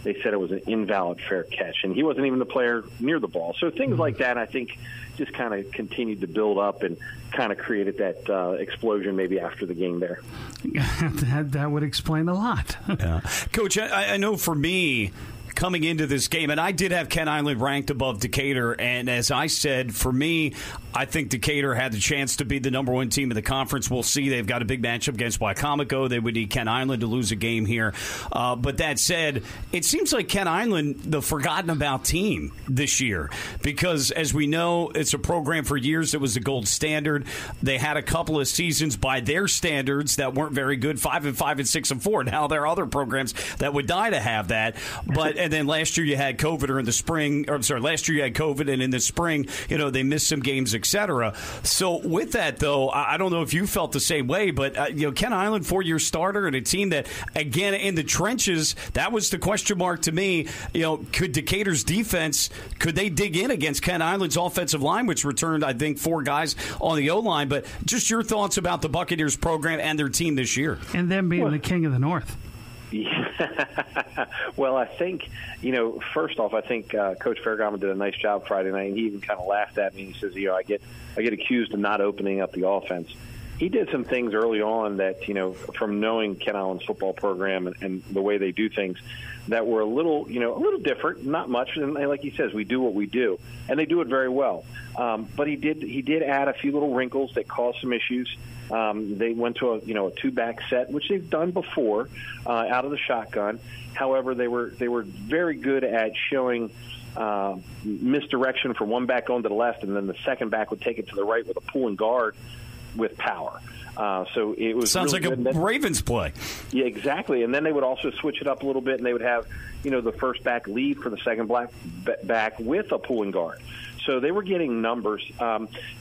they said it was an invalid fair catch. And he wasn't even the player near the ball. So things like that, I think, just kind of continued to build up and kind of created that explosion maybe after the game there. That would explain a lot. Yeah. Coach, I know for me, coming into this game, and I did have Kent Island ranked above Decatur, and as I said, for me, I think Decatur had the chance to be the #1 team in the conference. We'll see. They've got a big matchup against Wicomico. They would need Kent Island to lose a game here. But that said, it seems like Kent Island, the forgotten-about team this year, because as we know, it's a program for years that was the gold standard. They had a couple of seasons by their standards that weren't very good, 5-5 and 6-4. Now there are other programs that would die to have that, but and then last year you had COVID, and in the spring, you know, they missed some games, et cetera. So with that, though, I don't know if you felt the same way, but, you know, Kent Island, 4-year starter, and a team that, again, in the trenches, that was the question mark to me. You know, could Decatur's defense, could they dig in against Kent Island's offensive line, which returned, I think, 4 guys on the O-line? But just your thoughts about the Buccaneers program and their team this year. And them being the king of the North. Yeah. Well, I think, you know, first off, I think Coach Ferragamo did a nice job Friday night, and he even kind of laughed at me. He says, you know, I get accused of not opening up the offense. He did some things early on that, you know, from knowing Kent Island's football program and the way they do things, that were a little different, not much. And like he says, we do what we do, and they do it very well. But he did add a few little wrinkles that caused some issues. They went to a 2-back set, which they've done before, out of the shotgun. However, they were very good at showing misdirection from one back onto the left, and then the second back would take it to the right with a pulling guard with power. So it was sounds really like good. A Ravens play. Yeah, exactly. And then they would also switch it up a little bit, and they would have, you know, the first back lead for the second back with a pulling guard. So they were getting numbers.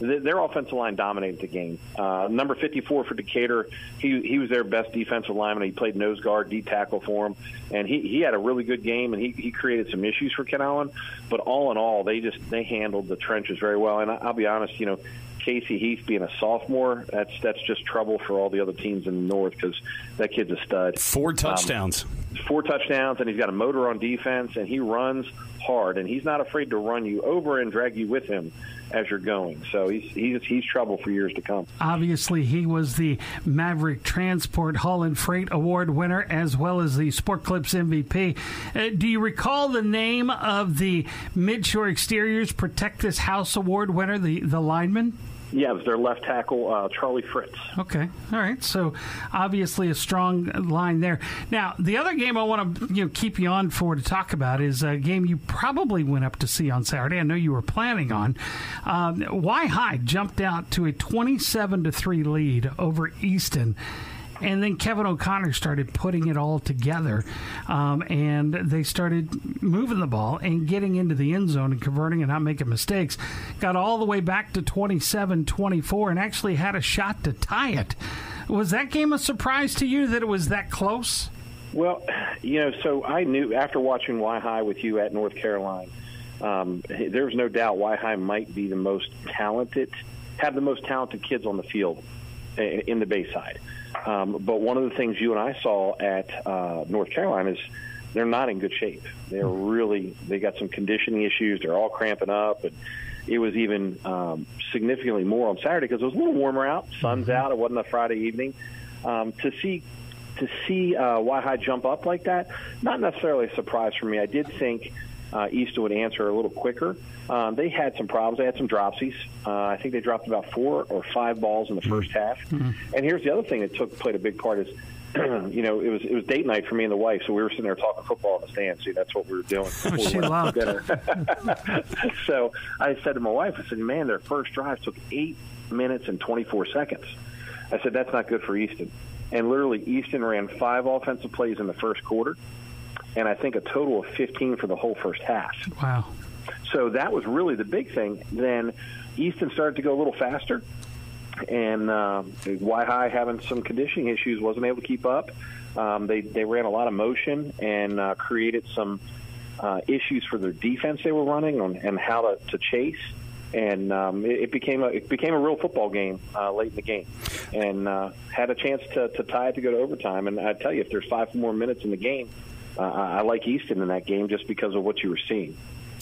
Their offensive line dominated the game. Number 54 for Decatur, he was their best defensive lineman. He played nose guard, D-tackle for him, and he had a really good game, and he created some issues for Kent Island. But all in all, they handled the trenches very well. And I'll be honest, you know, Casey Heath being a sophomore, that's just trouble for all the other teams in the North, because that kid's a stud. 4 touchdowns. 4 touchdowns, and he's got a motor on defense, and he runs hard, and he's not afraid to run you over and drag you with him as you're going. So he's trouble for years to come. Obviously, he was the Maverick Transport Haul and Freight Award winner, as well as the Sport Clips MVP. Do you recall the name of the Midshore Exteriors Protect This House Award winner, the lineman? Yeah, it was their left tackle, Charlie Fritz. Okay. All right. So, obviously, a strong line there. Now, the other game I want to keep you on for to talk about is a game you probably went up to see on Saturday. I know you were planning on. Why High jumped out to a 27-3 lead over Easton. And then Kevin O'Connor started putting it all together, and they started moving the ball and getting into the end zone and converting and not making mistakes. Got all the way back to 27-24 and actually had a shot to tie it. Was that game a surprise to you that it was that close? Well, so I knew after watching Why High with you at North Carolina, there's no doubt Why High might be the most talented, have the most talented kids on the field in the Bayside. But one of the things you and I saw at North Carolina is they're not in good shape. They got some conditioning issues. They're all cramping up. And it was even significantly more on Saturday because it was a little warmer out. Sun's out. It wasn't a Friday evening. To see Why High jump up like that, not necessarily a surprise for me. I did think Easton would answer a little quicker. They had some problems. They had some dropsies. I think they dropped about 4 or 5 balls in the first half. And here's the other thing that played a big part is, it was date night for me and the wife, so we were sitting there talking football in the stands. See, that's what we were doing. She loved dinner. So I said to my wife, I said, man, their first drive took 8 minutes and 24 seconds. I said, that's not good for Easton. And literally Easton ran 5 offensive plays in the first quarter. And I think a total of 15 for the whole first half. Wow. So that was really the big thing. Then Easton started to go a little faster, and Why High having some conditioning issues wasn't able to keep up. They ran a lot of motion and created some issues for their defense they were running and how to chase. And it became a real football game late in the game, and had a chance to tie it to go to overtime. And I tell you, if there's 5 more minutes in the game, I like Easton in that game just because of what you were seeing.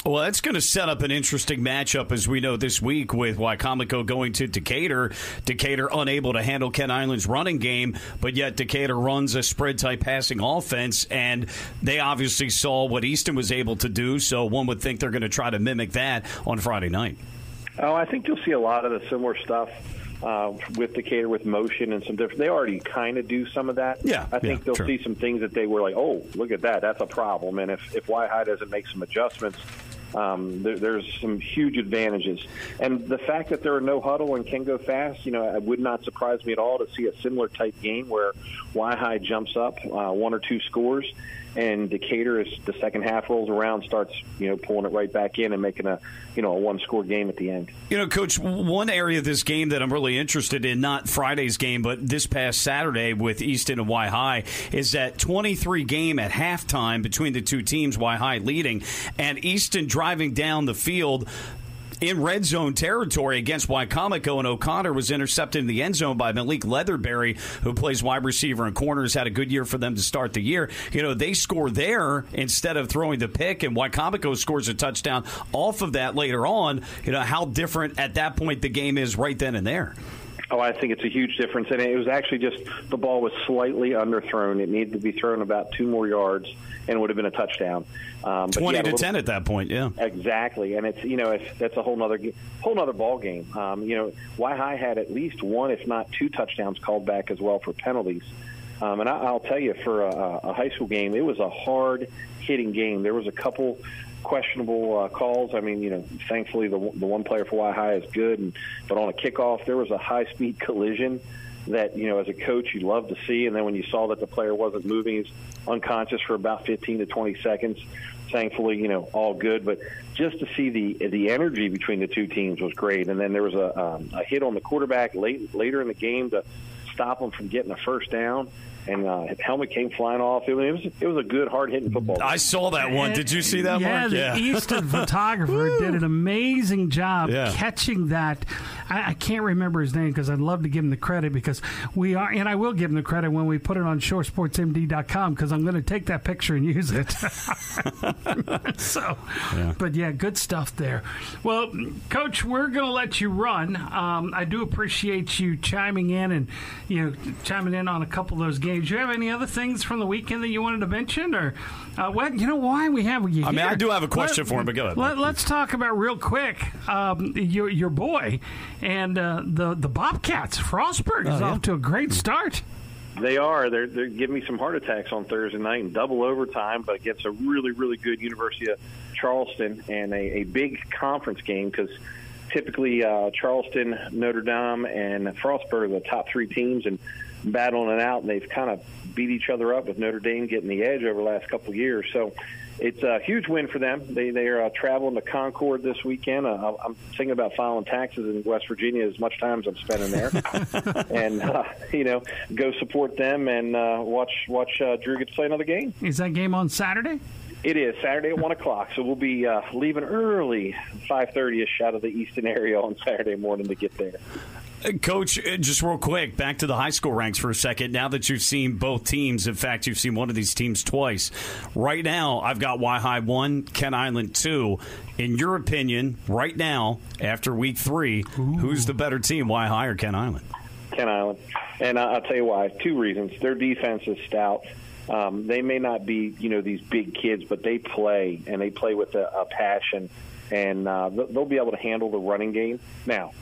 Well, that's going to set up an interesting matchup, as we know, this week with Wicomico going to Decatur. Decatur unable to handle Kent Island's running game, but yet Decatur runs a spread-type passing offense, and they obviously saw what Easton was able to do, so one would think they're going to try to mimic that on Friday night. Oh, I think you'll see a lot of the similar stuff with Decatur, with motion and some different. They already kind of do some of that. Yeah, I think they'll see some things that they were like, oh, look at that. That's a problem. And if Why High doesn't make some adjustments, there's some huge advantages. And the fact that there are no huddle and can go fast, it would not surprise me at all to see a similar type game where Why High jumps up 1 or 2 scores, and Decatur, as the second half rolls around, starts pulling it right back in and making a 1-score game at the end. Coach, one area of this game that I'm really interested in, not Friday's game, but this past Saturday with Easton and Why High, is that 23 game at halftime between the two teams, Why High leading, and Easton driving down the field in red zone territory against Wicomico, and O'Connor was intercepted in the end zone by Malik Leatherberry, who plays wide receiver and corners, had a good year for them to start the year. They score there instead of throwing the pick, and Wicomico scores a touchdown off of that later on. How different at that point the game is right then and there. Oh, I think it's a huge difference, and it was actually just the ball was slightly underthrown. It needed to be thrown about 2 more yards, and it would have been a touchdown. 20-10 at that point, yeah. Exactly, and that's a whole other ball game. Why High had at least 1, if not 2, touchdowns called back as well for penalties. And I'll tell you, for a high school game, it was a hard-hitting game. There was a couple questionable calls. I mean, thankfully the one player for Why High is good, but on a kickoff there was a high-speed collision that, as a coach, you love to see. And then when you saw that the player wasn't moving, he's unconscious for about 15 to 20 seconds. Thankfully, all good. But just to see the energy between the two teams was great. And then there was a hit on the quarterback later in the game to stop him from getting a first down. and helmet came flying off. It was a good, hard-hitting football game. I saw that one. Did you see that, Mark? Yeah, the Easton photographer did an amazing job catching that. I can't remember his name because I'd love to give him the credit because we are, and I will give him the credit when we put it on shoresportsmd.com because I'm going to take that picture and use it. But yeah, good stuff there. Well, Coach, we're going to let you run. I do appreciate you chiming in on a couple of those games. Do you have any other things from the weekend that you wanted to mention, or you know why we have you? I mean, I do have a question for him, but go ahead. Let's talk about real quick your boy and the Bobcats. Frostburg is off to a great start. They are. They're giving me some heart attacks on Thursday night in double overtime, but against a really, really good University of Charleston, and a big conference game because typically Charleston, Notre Dame, and Frostburg are the top three teams and battling it out, and they've kind of beat each other up with Notre Dame getting the edge over the last couple of years. So it's a huge win for them. They are traveling to Concord this weekend. I'm thinking about filing taxes in West Virginia as much time as I'm spending there. And, go support them and watch Drew get to play another game. Is that game on Saturday? It is, Saturday at 1 o'clock, so we'll be leaving early, 5:30-ish out of the Easton area on Saturday morning to get there. Coach, just real quick, back to the high school ranks for a second. Now that you've seen both teams, in fact, you've seen one of these teams twice. Right now, I've got Wy-High 1, Kent Island 2. In your opinion, right now, after week 3, who's the better team, Wy-High or Kent Island? Kent Island. And I'll tell you why. Two reasons. Their defense is stout. They may not be, these big kids, but they play, and they play with a passion, and they'll be able to handle the running game. Now,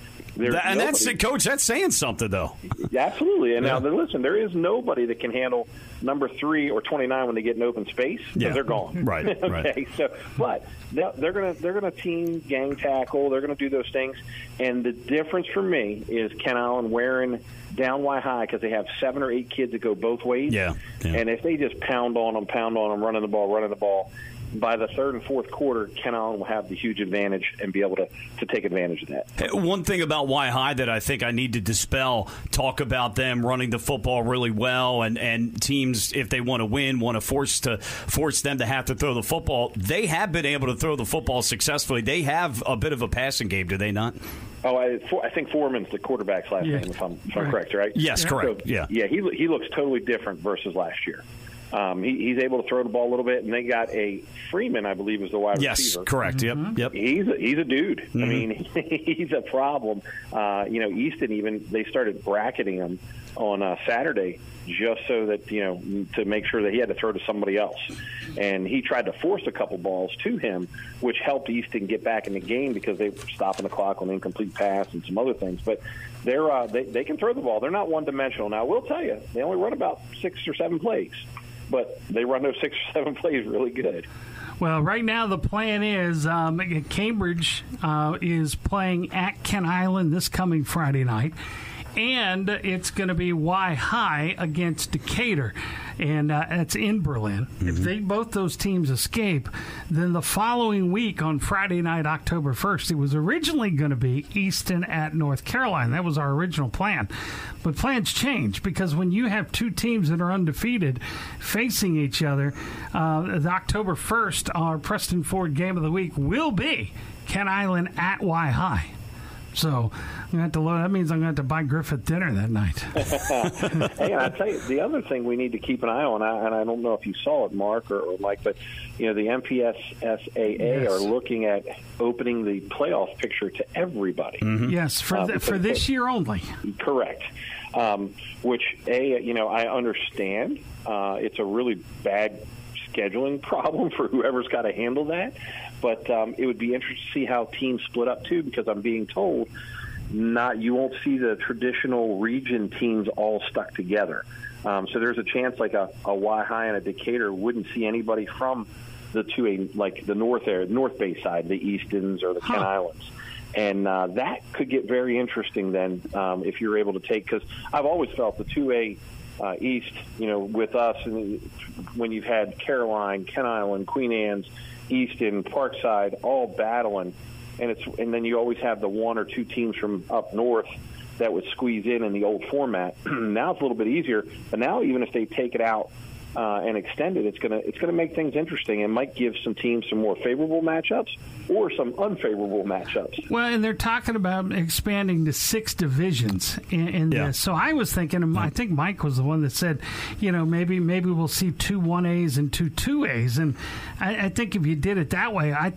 Coach, that's saying something, though. Absolutely. And now, listen, there is nobody that can handle number 3 or 29 when they get in open space. Yeah. They're gone. Right, okay, right. So, but they're going to team gang tackle. They're going to do those things. And the difference for me is Kent Island wearing down Wy-High because they have 7 or 8 kids that go both ways. Yeah. And if they just pound on them, running the ball, by the third and fourth quarter, Kent Island will have the huge advantage and be able to take advantage of that. Hey, one thing about Wy-High that I think I need to dispel, talk about them running the football really well, and teams, if they want to win, want to force them to have to throw the football. They have been able to throw the football successfully. They have a bit of a passing game, do they not? Oh, I think Foreman's the quarterback's last name, if I'm correct, right? Yes, correct. So, he looks totally different versus last year. He's able to throw the ball a little bit, and they got a Freeman, I believe, is the wide receiver. Yes, correct. Mm-hmm. Yep. He's a dude. Mm-hmm. I mean, he's a problem. Easton even, they started bracketing him on Saturday just so that, to make sure that he had to throw to somebody else. And he tried to force a couple balls to him, which helped Easton get back in the game because they were stopping the clock on incomplete pass and some other things. But they can throw the ball. They're not one-dimensional. Now, I will tell you, they only run about 6 or 7 plays. But they run those 6 or 7 plays really good. Well, right now the plan is Cambridge is playing at Kent Island this coming Friday night. And it's going to be Wy-High against Decatur, and that's in Berlin. Mm-hmm. If both those teams escape, then the following week on Friday night, October 1st, it was originally going to be Easton at North Carolina. That was our original plan. But plans change because when you have two teams that are undefeated facing each other, the October 1st, our Preston Ford Game of the Week will be Kent Island at Wy-High. So I'm gonna have to load. That means I'm going to have to buy Griffith dinner that night. Hey, and I tell you, the other thing we need to keep an eye on, and I don't know if you saw it, Mark or Mike, but the MPSSAA are looking at opening the playoff picture to everybody. Mm-hmm. Yes, for this year only. Correct. Which I understand. It's a really bad scheduling problem for whoever's got to handle that. But it would be interesting to see how teams split up, too, because I'm being told you won't see the traditional region teams all stuck together. So there's a chance like a Wy-High and a Decatur wouldn't see anybody from the 2A, like the North Bay side, the Eastons or the Kent Islands. And that could get very interesting then if you're able to take – because I've always felt the 2A East, with us, and when you've had Caroline, Kent Island, Queen Anne's, Easton, Parkside, all battling, and then you always have the 1 or 2 teams from up north that would squeeze in the old format. Now it's a little bit easier, but now even if they take it out and extend it, it's gonna make things interesting and might give some teams some more favorable matchups or some unfavorable matchups. Well, and they're talking about expanding to 6 divisions in this. So I was thinking, and I think Mike was the one that said, you know, maybe we'll see 2 1As and 2 2As. And I think if you did it that way, I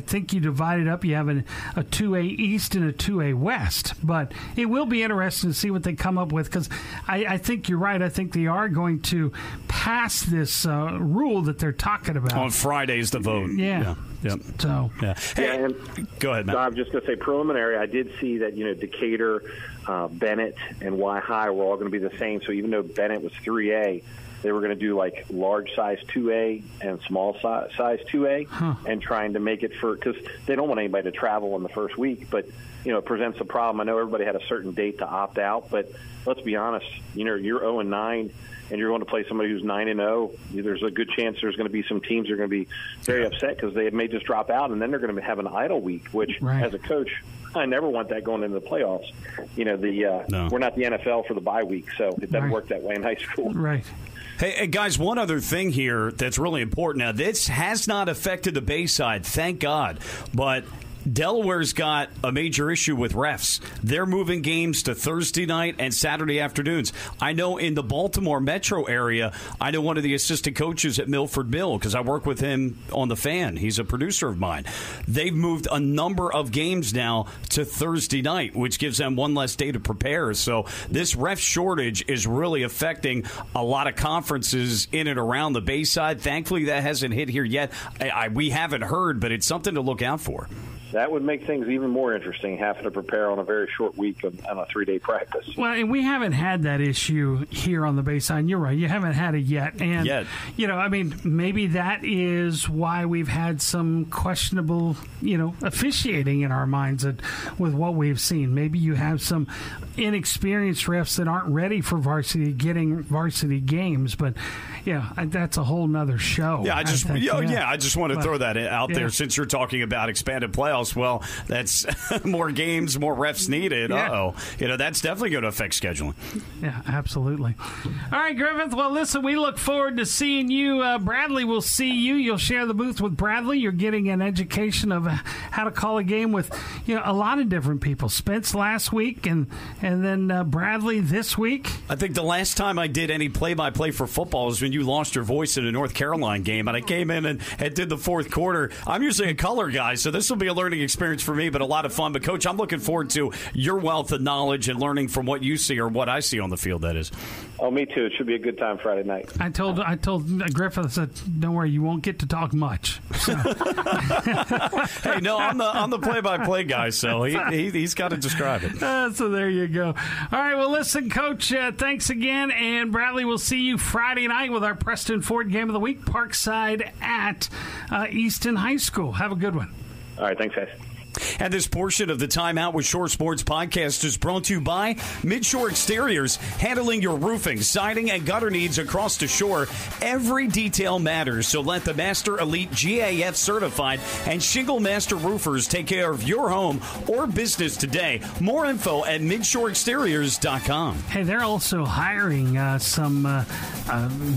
think you divide it up. You have a 2A East and a 2A West. But it will be interesting to see what they come up with, because I think you're right. I think they are going to pass this rule that they're talking about. On Friday's the vote. Yeah. So, yeah. Hey, go ahead, Matt. So I'm just going to say preliminary. I did see that, you know, Decatur, Bennett, and Y High were all going to be the same. So even though Bennett was 3A, they were going to do like large size 2A and small size 2A, and trying to make it for, because they don't want anybody to travel in the first week, but you know, it presents a problem. I know everybody had a certain date to opt out, but let's be honest, you know, you're 0-9 and you're going to play somebody who's 9-0. There's a good chance there's going to be some teams that are going to be very upset because they may just drop out, and then they're going to have an idle week, which as a coach, I never want that going into the playoffs. You know, we're not the NFL for the bye week, so it doesn't work that way in high school. Right. Hey, guys, one other thing here that's really important. Now, this has not affected the Bayside, thank God, but Delaware's got a major issue with refs. They're moving games to Thursday night and Saturday afternoons. I know in the Baltimore metro area, I know one of the assistant coaches at Milford Mill, because I work with him on The Fan. He's a producer of mine. They've moved a number of games now to Thursday night, which gives them one less day to prepare. So this ref shortage is really affecting a lot of conferences in and around the Bayside. Thankfully, that hasn't hit here yet. We haven't heard, but it's something to look out for. That would make things even more interesting, having to prepare on a very short week on a 3-day practice. Well, and we haven't had that issue here on the Bayside. You're right. You haven't had it yet. And, you know, I mean, maybe that is why we've had some questionable, you know, officiating in our minds with what we've seen. Maybe you have some inexperienced refs that aren't ready for varsity, getting varsity games. But, yeah, that's a whole nother show. Yeah, I just want to throw that out there since you're talking about expanded playoffs. Well, that's more games, more refs needed. Yeah. Uh-oh. You know, that's definitely going to affect scheduling. Yeah, absolutely. All right, Griffith. Well, listen, we look forward to seeing you. Bradley will see you. You'll share the booth with Bradley. You're getting an education of how to call a game with, you know, a lot of different people. Spence last week and then Bradley this week. I think the last time I did any play-by-play for football is when you lost your voice in a North Carolina game, and I came in and did the fourth quarter. I'm usually a color guy, so this will be a learning experience for me, but a lot of fun. But Coach, I'm looking forward to your wealth of knowledge and learning from what you see or what I see on the field. That is. Oh, me too. It should be a good time Friday night. I told Griffith, I said, "Don't worry, you won't get to talk much." So. Hey, no, I'm the play-by-play guy, so he's got to describe it. So there you go. All right, well, listen, Coach, thanks again, and Bradley, we'll see you Friday night with our Preston Ford Game of the Week, Parkside at Easton High School. Have a good one. All right, thanks, guys. And this portion of the Time Out with Shore Sports podcast is brought to you by Midshore Exteriors, handling your roofing, siding, and gutter needs across the shore. Every detail matters, so let the Master Elite GAF certified and Shingle Master roofers take care of your home or business today. More info at MidshoreExteriors.com. Hey, they're also hiring some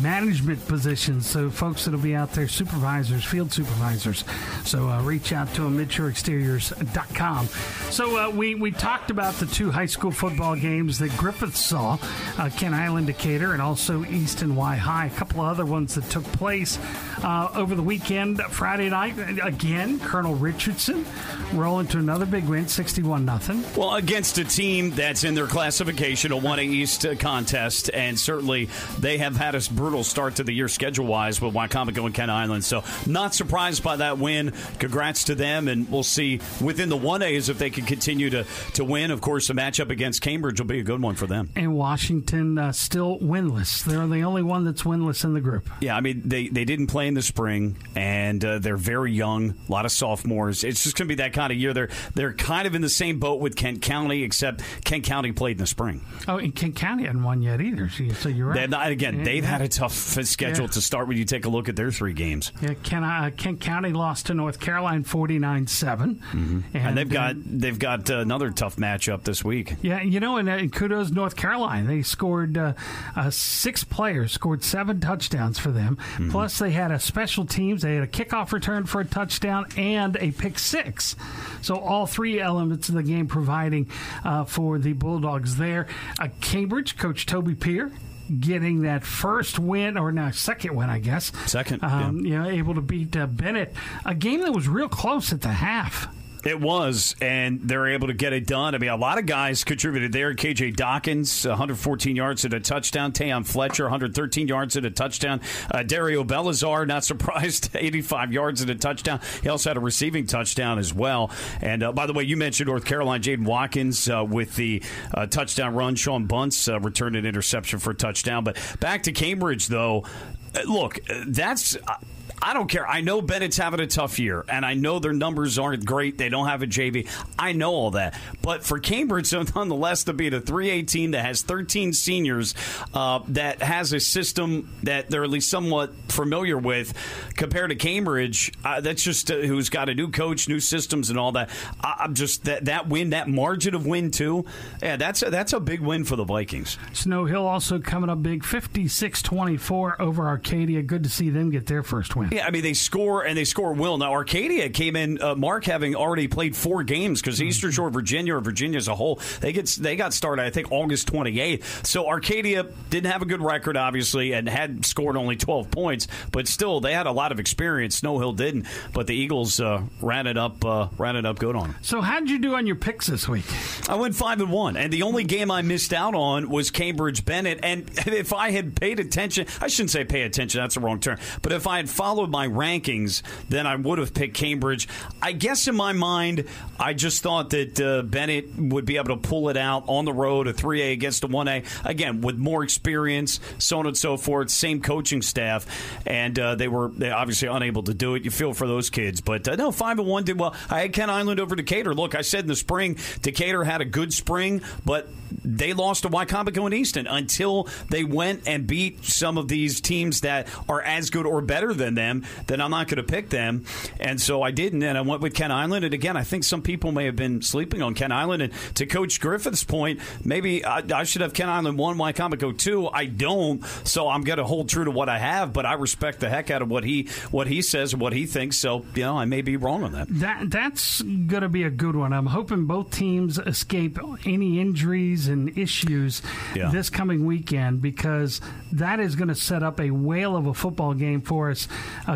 management positions, so folks that'll be out there, supervisors, field supervisors. So reach out to them, Midshore Exteriors. .com. So we talked about the 2 high school football games that Griffith saw, Kent Island, Decatur, and also Easton Y High. A couple of other ones that took place over the weekend. Friday night, again, Colonel Richardson rolling to another big win, 61-0. Well, against a team that's in their classification, a 1A East contest, and certainly they have had a brutal start to the year schedule-wise with Wicomico and Kent Island. So not surprised by that win. Congrats to them, and we'll see within the 1A's if they can continue to win. Of course, the matchup against Cambridge will be a good one for them. And Washington still winless. They're the only one that's winless in the group. Yeah, I mean, they didn't play in the spring, and they're very young, a lot of sophomores. It's just going to be that kind of year. They're kind of in the same boat with Kent County, except Kent County played in the spring. Oh, and Kent County hadn't won yet either, so you're right. They've had a tough schedule to start when you take a look at their 3 games. Yeah, Kent County lost to North Carolina 49-7. Mm-hmm. And they've got another tough matchup this week. Yeah, you know, and kudos North Carolina. They scored six players, scored seven touchdowns for them. Mm-hmm. Plus they had a special teams. They had a kickoff return for a touchdown and a pick six. So all three elements of the game providing for the Bulldogs there. Cambridge, Coach Toby Peer, getting that first win, or now second win, I guess. Second, yeah. You know, able to beat Bennett. A game that was real close at the half. It was, and they're able to get it done. I mean, a lot of guys contributed there. K.J. Dawkins, 114 yards at a touchdown. Tayon Fletcher, 113 yards at a touchdown. Dario Bellazar, not surprised, 85 yards at a touchdown. He also had a receiving touchdown as well. And, by the way, you mentioned North Carolina, Jaden Watkins with the touchdown run. Sean Bunce returned an interception for a touchdown. But back to Cambridge, though, look, that's... I don't care. I know Bennett's having a tough year, and I know their numbers aren't great. They don't have a JV. I know all that. But for Cambridge, nonetheless, to be at a 318 that has 13 seniors, that has a system that they're at least somewhat familiar with compared to Cambridge, that's just who's got a new coach, new systems, and all that. I'm just that win, that margin of win, too, yeah, that's a big win for the Vikings. Snow Hill also coming up big, 56-24 over Arcadia. Good to see them get their first win. Yeah, I mean, they score well. Now, Arcadia came in, Mark, having already played four games because Eastern Shore, Virginia, or Virginia as a whole, they got started, I think, August 28th. So Arcadia didn't have a good record, obviously, and had scored only 12 points. But still, they had a lot of experience. Snow Hill didn't. But the Eagles ran it up good on them. So how did you do on your picks this week? I went 5-1. And the only game I missed out on was Cambridge-Bennett. And if I had paid attention, I shouldn't say pay attention. That's the wrong term. But if I had followed my rankings, then I would have picked Cambridge. I guess in my mind, I just thought that Bennett would be able to pull it out on the road, a 3A against a 1A. Again, with more experience, so on and so forth, same coaching staff, and they were obviously unable to do it. You feel for those kids. But no, 5-1 did well. I had Kent Island over Decatur. Look, I said in the spring, Decatur had a good spring, but they lost to Wicomico and Easton until they went and beat some of these teams that are as good or better than them, then I'm not going to pick them. And so I didn't, and I went with Kent Island. And again, I think some people may have been sleeping on Kent Island. And to Coach Griffith's point, maybe I should have Kent Island 1, Wicomico 2. I don't, so I'm going to hold true to what I have, but I respect the heck out of what he says and what he thinks. So, you know, I may be wrong on that. That's going to be a good one. I'm hoping both teams escape any injuries and issues this coming weekend, because that is going to set up a whale of a football game for us.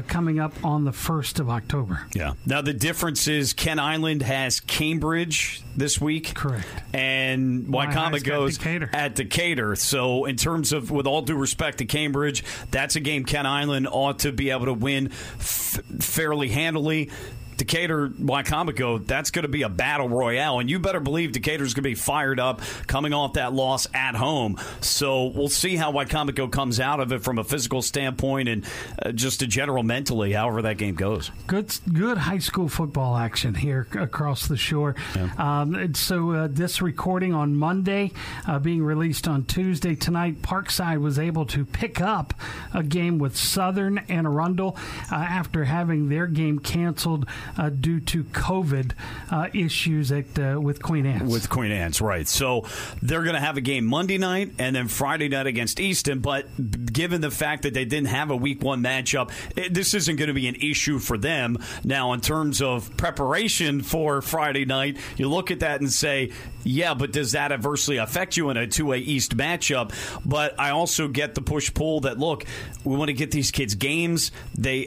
Coming up on the 1st of October. Yeah. Now, the difference is Kent Island has Cambridge this week. Correct. And Wicomico goes at Decatur. So, in terms of, with all due respect to Cambridge, that's a game Kent Island ought to be able to win fairly handily. Decatur, Wicomico, that's going to be a battle royale. And you better believe Decatur's going to be fired up coming off that loss at home. So we'll see how Wicomico comes out of it from a physical standpoint and just a general mentally, however that game goes. Good high school football action here across the shore. Yeah. So this recording on Monday, being released on Tuesday tonight, Parkside was able to pick up a game with Southern Anne Arundel after having their game canceled due to COVID issues with Queen Anne's. With Queen Anne's, right. So they're going to have a game Monday night and then Friday night against Easton. But given the fact that they didn't have a Week 1 matchup, this isn't going to be an issue for them. Now, in terms of preparation for Friday night, you look at that and say, yeah, but does that adversely affect you in a 2A East matchup? But I also get the push-pull that, look, we want to get these kids games. They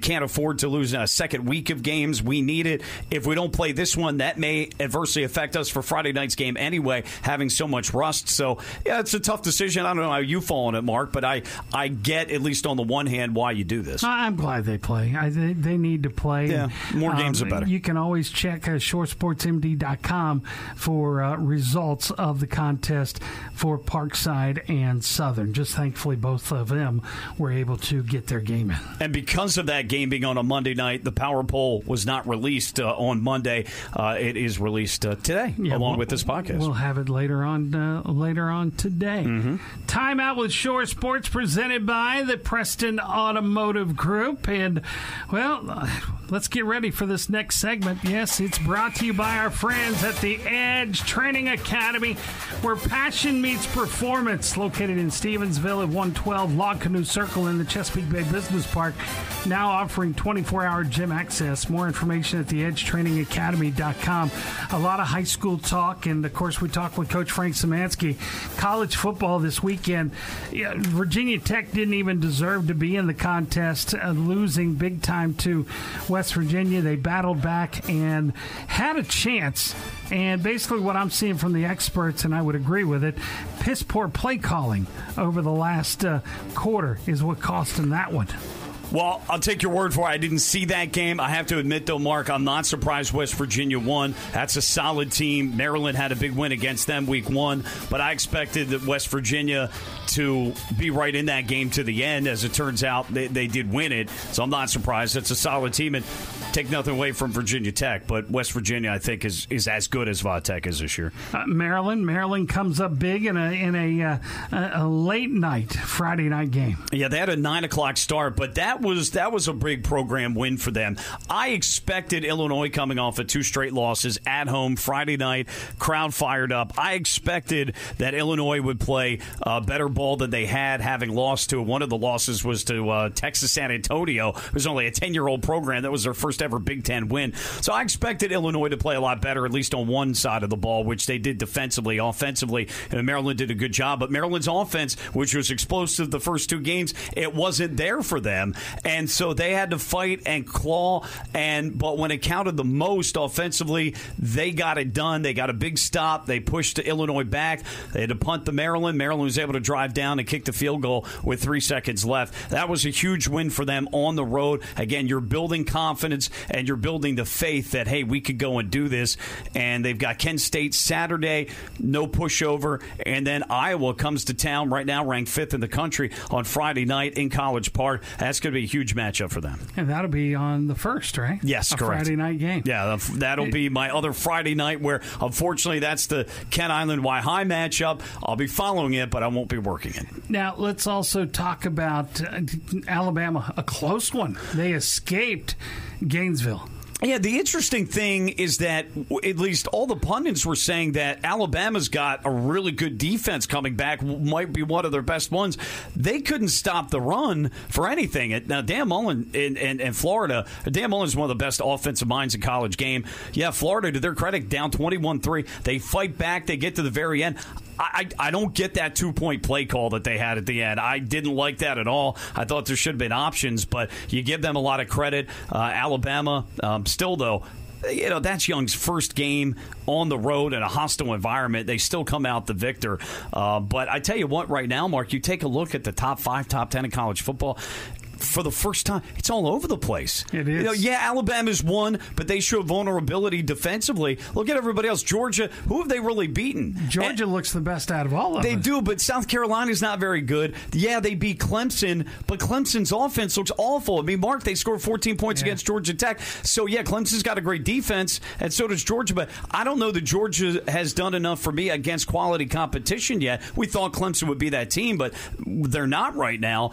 can't afford to lose a second week of games. We need it. If we don't play this one, that may adversely affect us for Friday night's game anyway, having so much rust. So, yeah, it's a tough decision. I don't know how you fall on it, Mark, but I get, at least on the one hand, why you do this. I'm glad they play. They need to play. Yeah, more games are better. You can always check shoresportsmd.com for results of the contest for Parkside and Southern. Just thankfully, both of them were able to get their game in. And because of that game being on a Monday night, the Power Poll was not released on Monday. It is released today, along with this podcast. We'll have it later on today. Mm-hmm. Time Out with Shore Sports, presented by the Preston Automotive Group. And, well... let's get ready for this next segment. Yes, it's brought to you by our friends at the Edge Training Academy, where passion meets performance. Located in Stevensville at 112 Log Canoe Circle in the Chesapeake Bay Business Park, now offering 24-hour gym access. More information at theedgetrainingacademy.com. A lot of high school talk, and, of course, we talked with Coach Frank Szymanski. College football this weekend. Virginia Tech didn't even deserve to be in the contest, losing big time to West Virginia. They battled back and had a chance. And basically what I'm seeing from the experts, and I would agree with it, piss poor play calling over the last quarter is what cost them that one. Well, I'll take your word for it. I didn't see that game. I have to admit, though, Mark, I'm not surprised West Virginia won. That's a solid team. Maryland had a big win against them week 1, but I expected that West Virginia to be right in that game to the end. As it turns out, they did win it, so I'm not surprised. That's a solid team, and take nothing away from Virginia Tech, but West Virginia, I think, is as good as Va Tech is this year. Maryland comes up big in a late night Friday night game. Yeah, they had a 9:00 start, but that was a big program win for them. I expected Illinois, coming off of 2 straight losses at home Friday night, crowd fired up. I expected that Illinois would play better ball than they had, having lost to one of the losses was to Texas San Antonio. It was only a 10-year-old program. That was their first ever Big Ten win. So I expected Illinois to play a lot better, at least on one side of the ball, which they did defensively. Offensively, and Maryland did a good job. But Maryland's offense, which was explosive the first 2 games, it wasn't there for them. And so they had to fight and claw, but when it counted the most offensively, they got it done. They got a big stop. They pushed Illinois back. They had to punt to Maryland. Maryland was able to drive down and kick the field goal with 3 seconds left. That was a huge win for them on the road. Again, you're building confidence and you're building the faith that, hey, we could go and do this. And they've got Kent State Saturday, no pushover. And then Iowa comes to town right now, ranked 5th in the country, on Friday night in College Park. That's going to be a huge matchup for them. And that'll be on the 1st, right? Yes, correct. Friday night game. Yeah, that'll be my other Friday night where, unfortunately, that's the Kent Island-Wai-Hi matchup. I'll be following it, but I won't be working it. Now, let's also talk about Alabama, a close one. They escaped Gainesville. Yeah, the interesting thing is that at least all the pundits were saying that Alabama's got a really good defense coming back, might be one of their best ones. They couldn't stop the run for anything. Now, Dan Mullen in Florida, Dan Mullen's one of the best offensive minds in college game. Yeah, Florida, to their credit, down 21-3. They fight back. They get to the very end. I don't get that 2-point play call that they had at the end. I didn't like that at all. I thought there should have been options, but you give them a lot of credit. Alabama, still though, you know, that's Young's first game on the road in a hostile environment. They still come out the victor. But I tell you what, right now, Mark, you take a look at the top 5, top 10 in college football. For the first time, it's all over the place. It is. You know, yeah, Alabama's won, but they show vulnerability defensively. Look at everybody else. Georgia, who have they really beaten? Georgia looks the best out of all of them. They do, but South Carolina's not very good. Yeah, they beat Clemson, but Clemson's offense looks awful. I mean, Mark, they scored 14 points against Georgia Tech. So, yeah, Clemson's got a great defense, and so does Georgia, but I don't know that Georgia has done enough for me against quality competition yet. We thought Clemson would be that team, but they're not right now.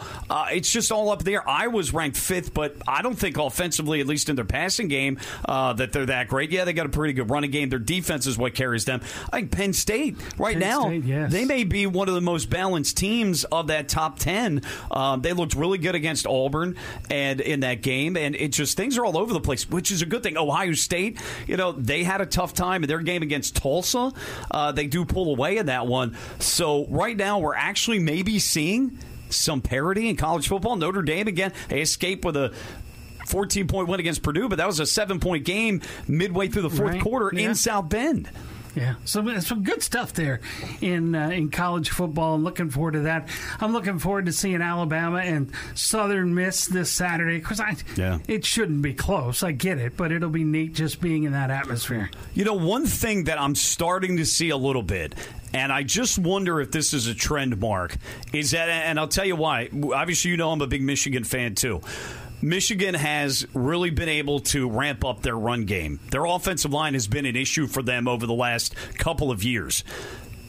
It's just all up there. Iowa's ranked 5th, but I don't think offensively, at least in their passing game, that they're that great. Yeah, they got a pretty good running game. Their defense is what carries them. I think Penn State, right now, they may be one of the most balanced teams of that top 10. They looked really good against Auburn and in that game, and it just things are all over the place, which is a good thing. Ohio State, you know, they had a tough time in their game against Tulsa. They do pull away in that one. So right now, we're actually maybe seeing some parity in college football. Notre Dame, again, they escaped with a 14-point win against Purdue, but that was a 7-point game midway through the fourth quarter in South Bend. Yeah, so some good stuff there in college football. I'm looking forward to that. I'm looking forward to seeing Alabama and Southern Miss this Saturday. Because it shouldn't be close. I get it, but it'll be neat just being in that atmosphere. You know, one thing that I'm starting to see a little bit, and I just wonder if this is a trend, Mark, is that, and I'll tell you why. Obviously, you know I'm a big Michigan fan, too. Michigan has really been able to ramp up their run game. Their offensive line has been an issue for them over the last couple of years.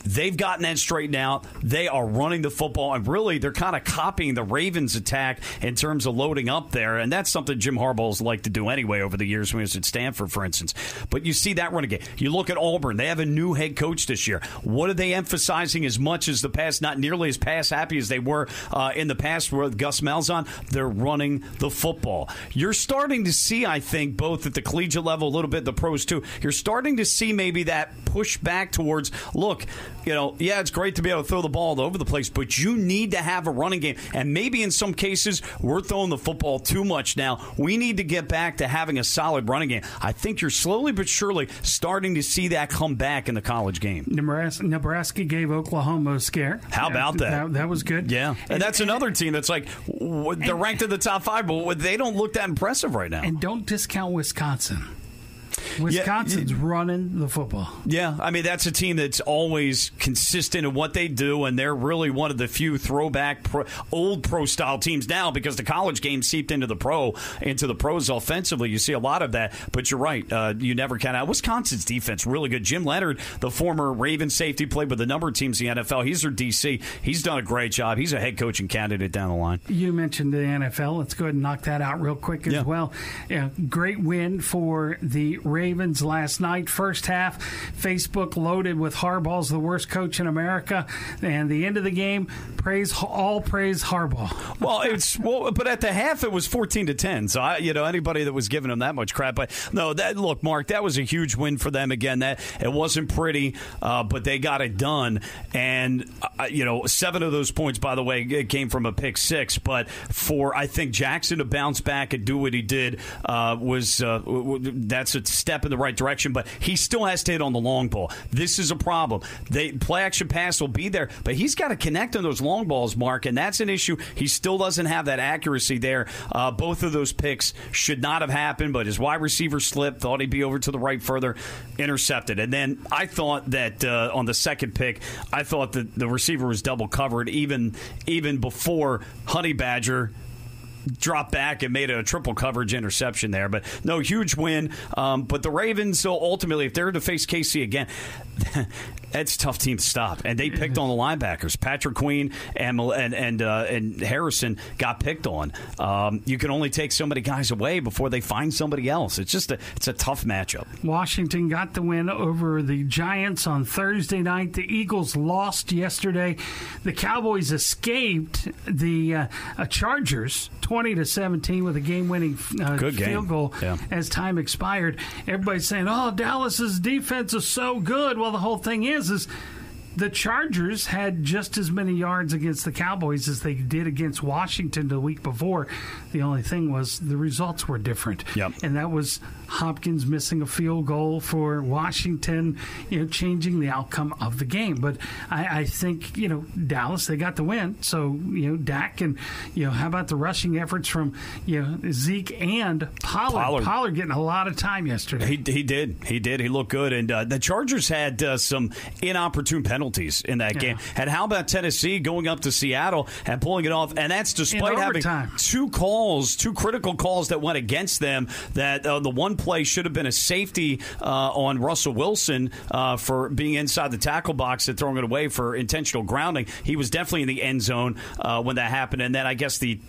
They've gotten that straightened out. They are running the football, and really they're kind of copying the Ravens attack in terms of loading up there, and that's something Jim Harbaugh's liked to do anyway over the years when he was at Stanford, for instance. But you see that run again. You look at Auburn. They have a new head coach this year. What are they emphasizing as much as the past? Not nearly as pass happy as they were in the past with Gus Malzahn. They're running the football. You're starting to see, I think, both at the collegiate level, a little bit the pros too, you're starting to see maybe that push back towards, look, you know, yeah, it's great to be able to throw the ball all over the place, but you need to have a running game. And maybe in some cases, we're throwing the football too much now. We need to get back to having a solid running game. I think you're slowly but surely starting to see that come back in the college game. Nebraska gave Oklahoma a scare. How about that? That was good. Yeah. And that's another team that's like, they're ranked in the top five, but they don't look that impressive right now. And don't discount Wisconsin. Wisconsin's running the football. Yeah, I mean, that's a team that's always consistent in what they do, and they're really one of the few throwback old pro-style teams now because the college game seeped into the pros offensively. You see a lot of that, but you're right. You never count out. Wisconsin's defense, really good. Jim Leonard, the former Raven safety, played with a number of teams in the NFL. He's their DC. He's done a great job. He's a head coaching candidate down the line. You mentioned the NFL. Let's go ahead and knock that out real quick as well. Yeah, great win for the Ravens last night. First half, Facebook loaded with Harbaugh's the worst coach in America, and the end of the game, praise Harbaugh. But at the half it was 14-10. So anybody that was giving him that much crap, but no, look, Mark, that was a huge win for them again. That it wasn't pretty, but they got it done. And 7 of those points, by the way, it came from a pick six. But for I think Jackson to bounce back and do what he did that's a step in the right direction, but he still has to hit on the long ball. This is a problem. They play action pass will be there, but he's got to connect on those long balls, Mark, and that's an issue. He still doesn't have that accuracy there. Both of those picks should not have happened, but his wide receiver slipped, thought he'd be over to the right further, intercepted. And then I thought that on the second pick, I thought that the receiver was double covered even before Honey Badger dropped back and made a triple coverage interception there. But no, huge win. But the Ravens, so ultimately, if they're to face KC again, that's a tough team to stop. And they picked on the linebackers. Patrick Queen and Harrison got picked on. You can only take so many guys away before they find somebody else. It's just it's a tough matchup. Washington got the win over the Giants on Thursday night. The Eagles lost yesterday. The Cowboys escaped the Chargers 20-17 with a game-winning field goal as time expired. Everybody's saying, oh, Dallas's defense is so good. Well, the whole thing is the Chargers had just as many yards against the Cowboys as they did against Washington the week before. The only thing was the results were different. Yep. And that was Hopkins missing a field goal for Washington, changing the outcome of the game. But I think, Dallas, they got the win. So, Dak and, how about the rushing efforts from, Zeke and Pollard. Pollard getting a lot of time yesterday. He did. He looked good. And the Chargers had some inopportune penalties in that game. And how about Tennessee going up to Seattle and pulling it off? And that's despite having two critical calls that went against them. That the one play should have been a safety on Russell Wilson for being inside the tackle box and throwing it away for intentional grounding. He was definitely in the end zone when that happened. And then I guess the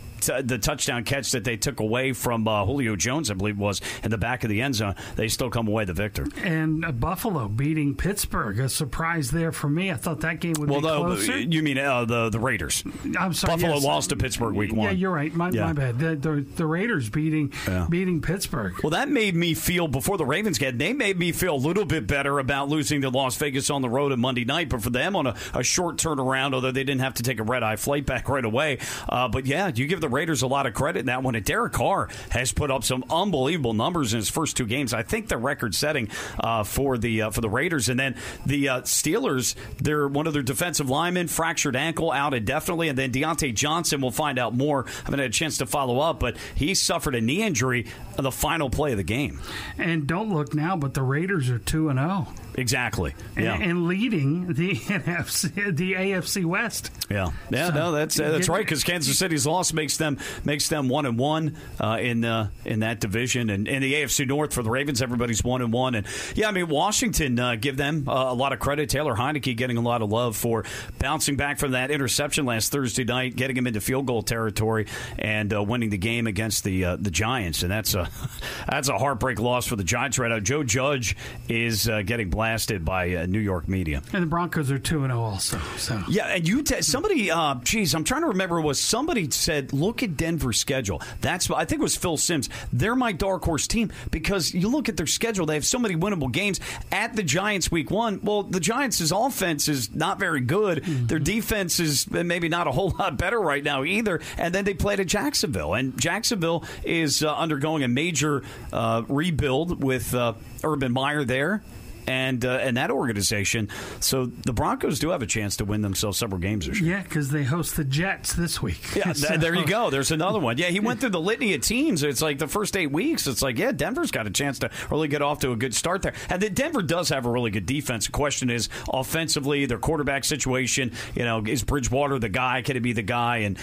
touchdown catch that they took away from Julio Jones, I believe, was in the back of the end zone. They still come away the victor. And Buffalo beating Pittsburgh, a surprise there for me. I thought that game would be closer. You mean the Raiders? I'm sorry. Buffalo lost to Pittsburgh week one. Yeah, you're right. My bad. The Raiders beating Pittsburgh. Well, that made me feel before the Ravens game. They made me feel a little bit better about losing to Las Vegas on the road on Monday night. But for them on a short turnaround, although they didn't have to take a red eye flight back right away. But yeah, you give the Raiders a lot of credit in that one. And Derek Carr has put up some unbelievable numbers in his first two games. I think they're record-setting for the Raiders. And then the Steelers, one of their defensive linemen, fractured ankle, out indefinitely. And then Deontay Johnson, we'll find out more. I haven't had a chance to follow up, but he suffered a knee injury on the final play of the game. And don't look now, but the Raiders are 2-0. Exactly. Yeah. And leading the NFC, the AFC West. Yeah. Yeah. So, no, that's right. Because Kansas City's loss makes them 1-1 in that division, and in the AFC North for the Ravens, everybody's 1-1. And yeah, I mean Washington, give them a lot of credit. Taylor Heineke getting a lot of love for bouncing back from that interception last Thursday night, getting him into field goal territory, and winning the game against the Giants. And that's a heartbreak loss for the Giants right now. Joe Judge is getting blasted by New York media. And the Broncos are 2-0 also. So yeah, and somebody, I'm trying to remember, was somebody said, look at Denver's schedule. That's what I think it was Phil Sims. They're my dark horse team because you look at their schedule, they have so many winnable games. At the Giants week one, well, the Giants' offense is not very good. Mm-hmm. Their defense is maybe not a whole lot better right now either. And then they played at Jacksonville. And Jacksonville is undergoing a major rebuild with Urban Meyer there. And that organization. So the Broncos do have a chance to win themselves several games this year. Yeah, because they host the Jets this week. Yeah, so. There you go. There's another one. Yeah, he went through the litany of teams. It's like the first 8 weeks. It's like, yeah, Denver's got a chance to really get off to a good start there. And then Denver does have a really good defense. The question is, offensively, their quarterback situation, you know, is Bridgewater the guy? Could it be the guy? And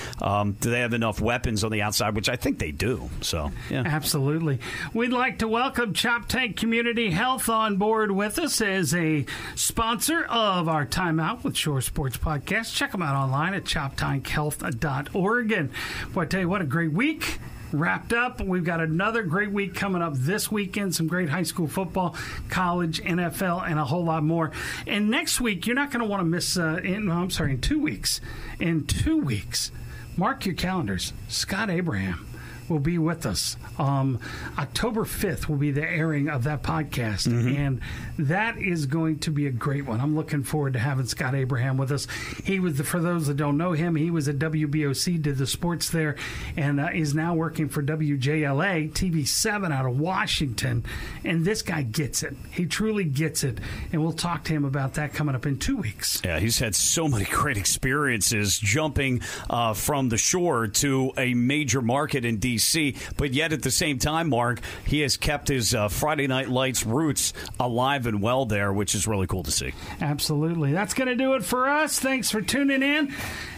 do they have enough weapons on the outside? Which I think they do. So, yeah. Absolutely. We'd like to welcome Chop Tank Community Health on board with us as a sponsor of our Time Out with Shore Sports Podcast. Check them out online at choptankhealth.org. And boy, I tell you what, a great week wrapped up. We've got another great week coming up this weekend. Some great high school football, college, NFL, and a whole lot more. And next week, you're not going to want to miss, in 2 weeks. In 2 weeks, mark your calendars, Scott Abraham will be with us. October 5th will be the airing of that podcast, and that is going to be a great one. I'm looking forward to having Scott Abraham with us. He was, for those that don't know him, he was at WBOC, did the sports there, and is now working for WJLA, TV7 out of Washington, and this guy gets it. He truly gets it, and we'll talk to him about that coming up in 2 weeks. Yeah, he's had so many great experiences jumping from the shore to a major market in D.C. But yet at the same time, Mark, he has kept his Friday Night Lights roots alive and well there, which is really cool to see. Absolutely. That's going to do it for us. Thanks for tuning in.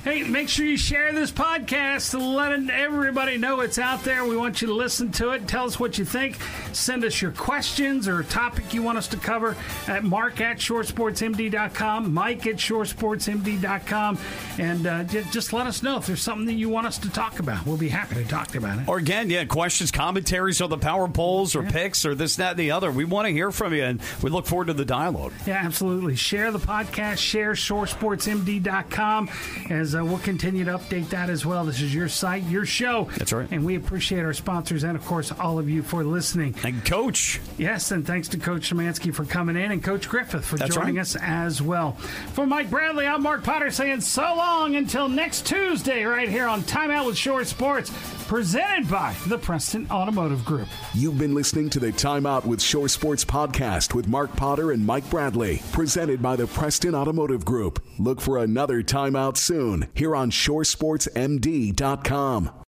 Hey, make sure you share this podcast and let everybody know it's out there. We want you to listen to it. Tell us what you think. Send us your questions or a topic you want us to cover at mark@shoresportsmd.com, mike@shoresportsmd.com, and just let us know if there's something that you want us to talk about. We'll be happy to talk about it. Or again, yeah, questions, commentaries on the power polls or picks or this, that, and the other. We want to hear from you, and we look forward to the dialogue. Yeah, absolutely. Share the podcast. Share shoresportsmd.com as we'll continue to update that as well. This is your site, your show. That's right. And we appreciate our sponsors and, of course, all of you for listening. And Coach. Yes, and thanks to Coach Szymanski for coming in and Coach Griffith for joining us as well. For Mike Bradley, I'm Mark Potter saying so long until next Tuesday right here on Time Out with Shore Sports. Presented by the Preston Automotive Group. You've been listening to the Time Out with Shore Sports Podcast with Mark Potter and Mike Bradley. Presented by the Preston Automotive Group. Look for another Time Out soon here on ShoresportsMD.com.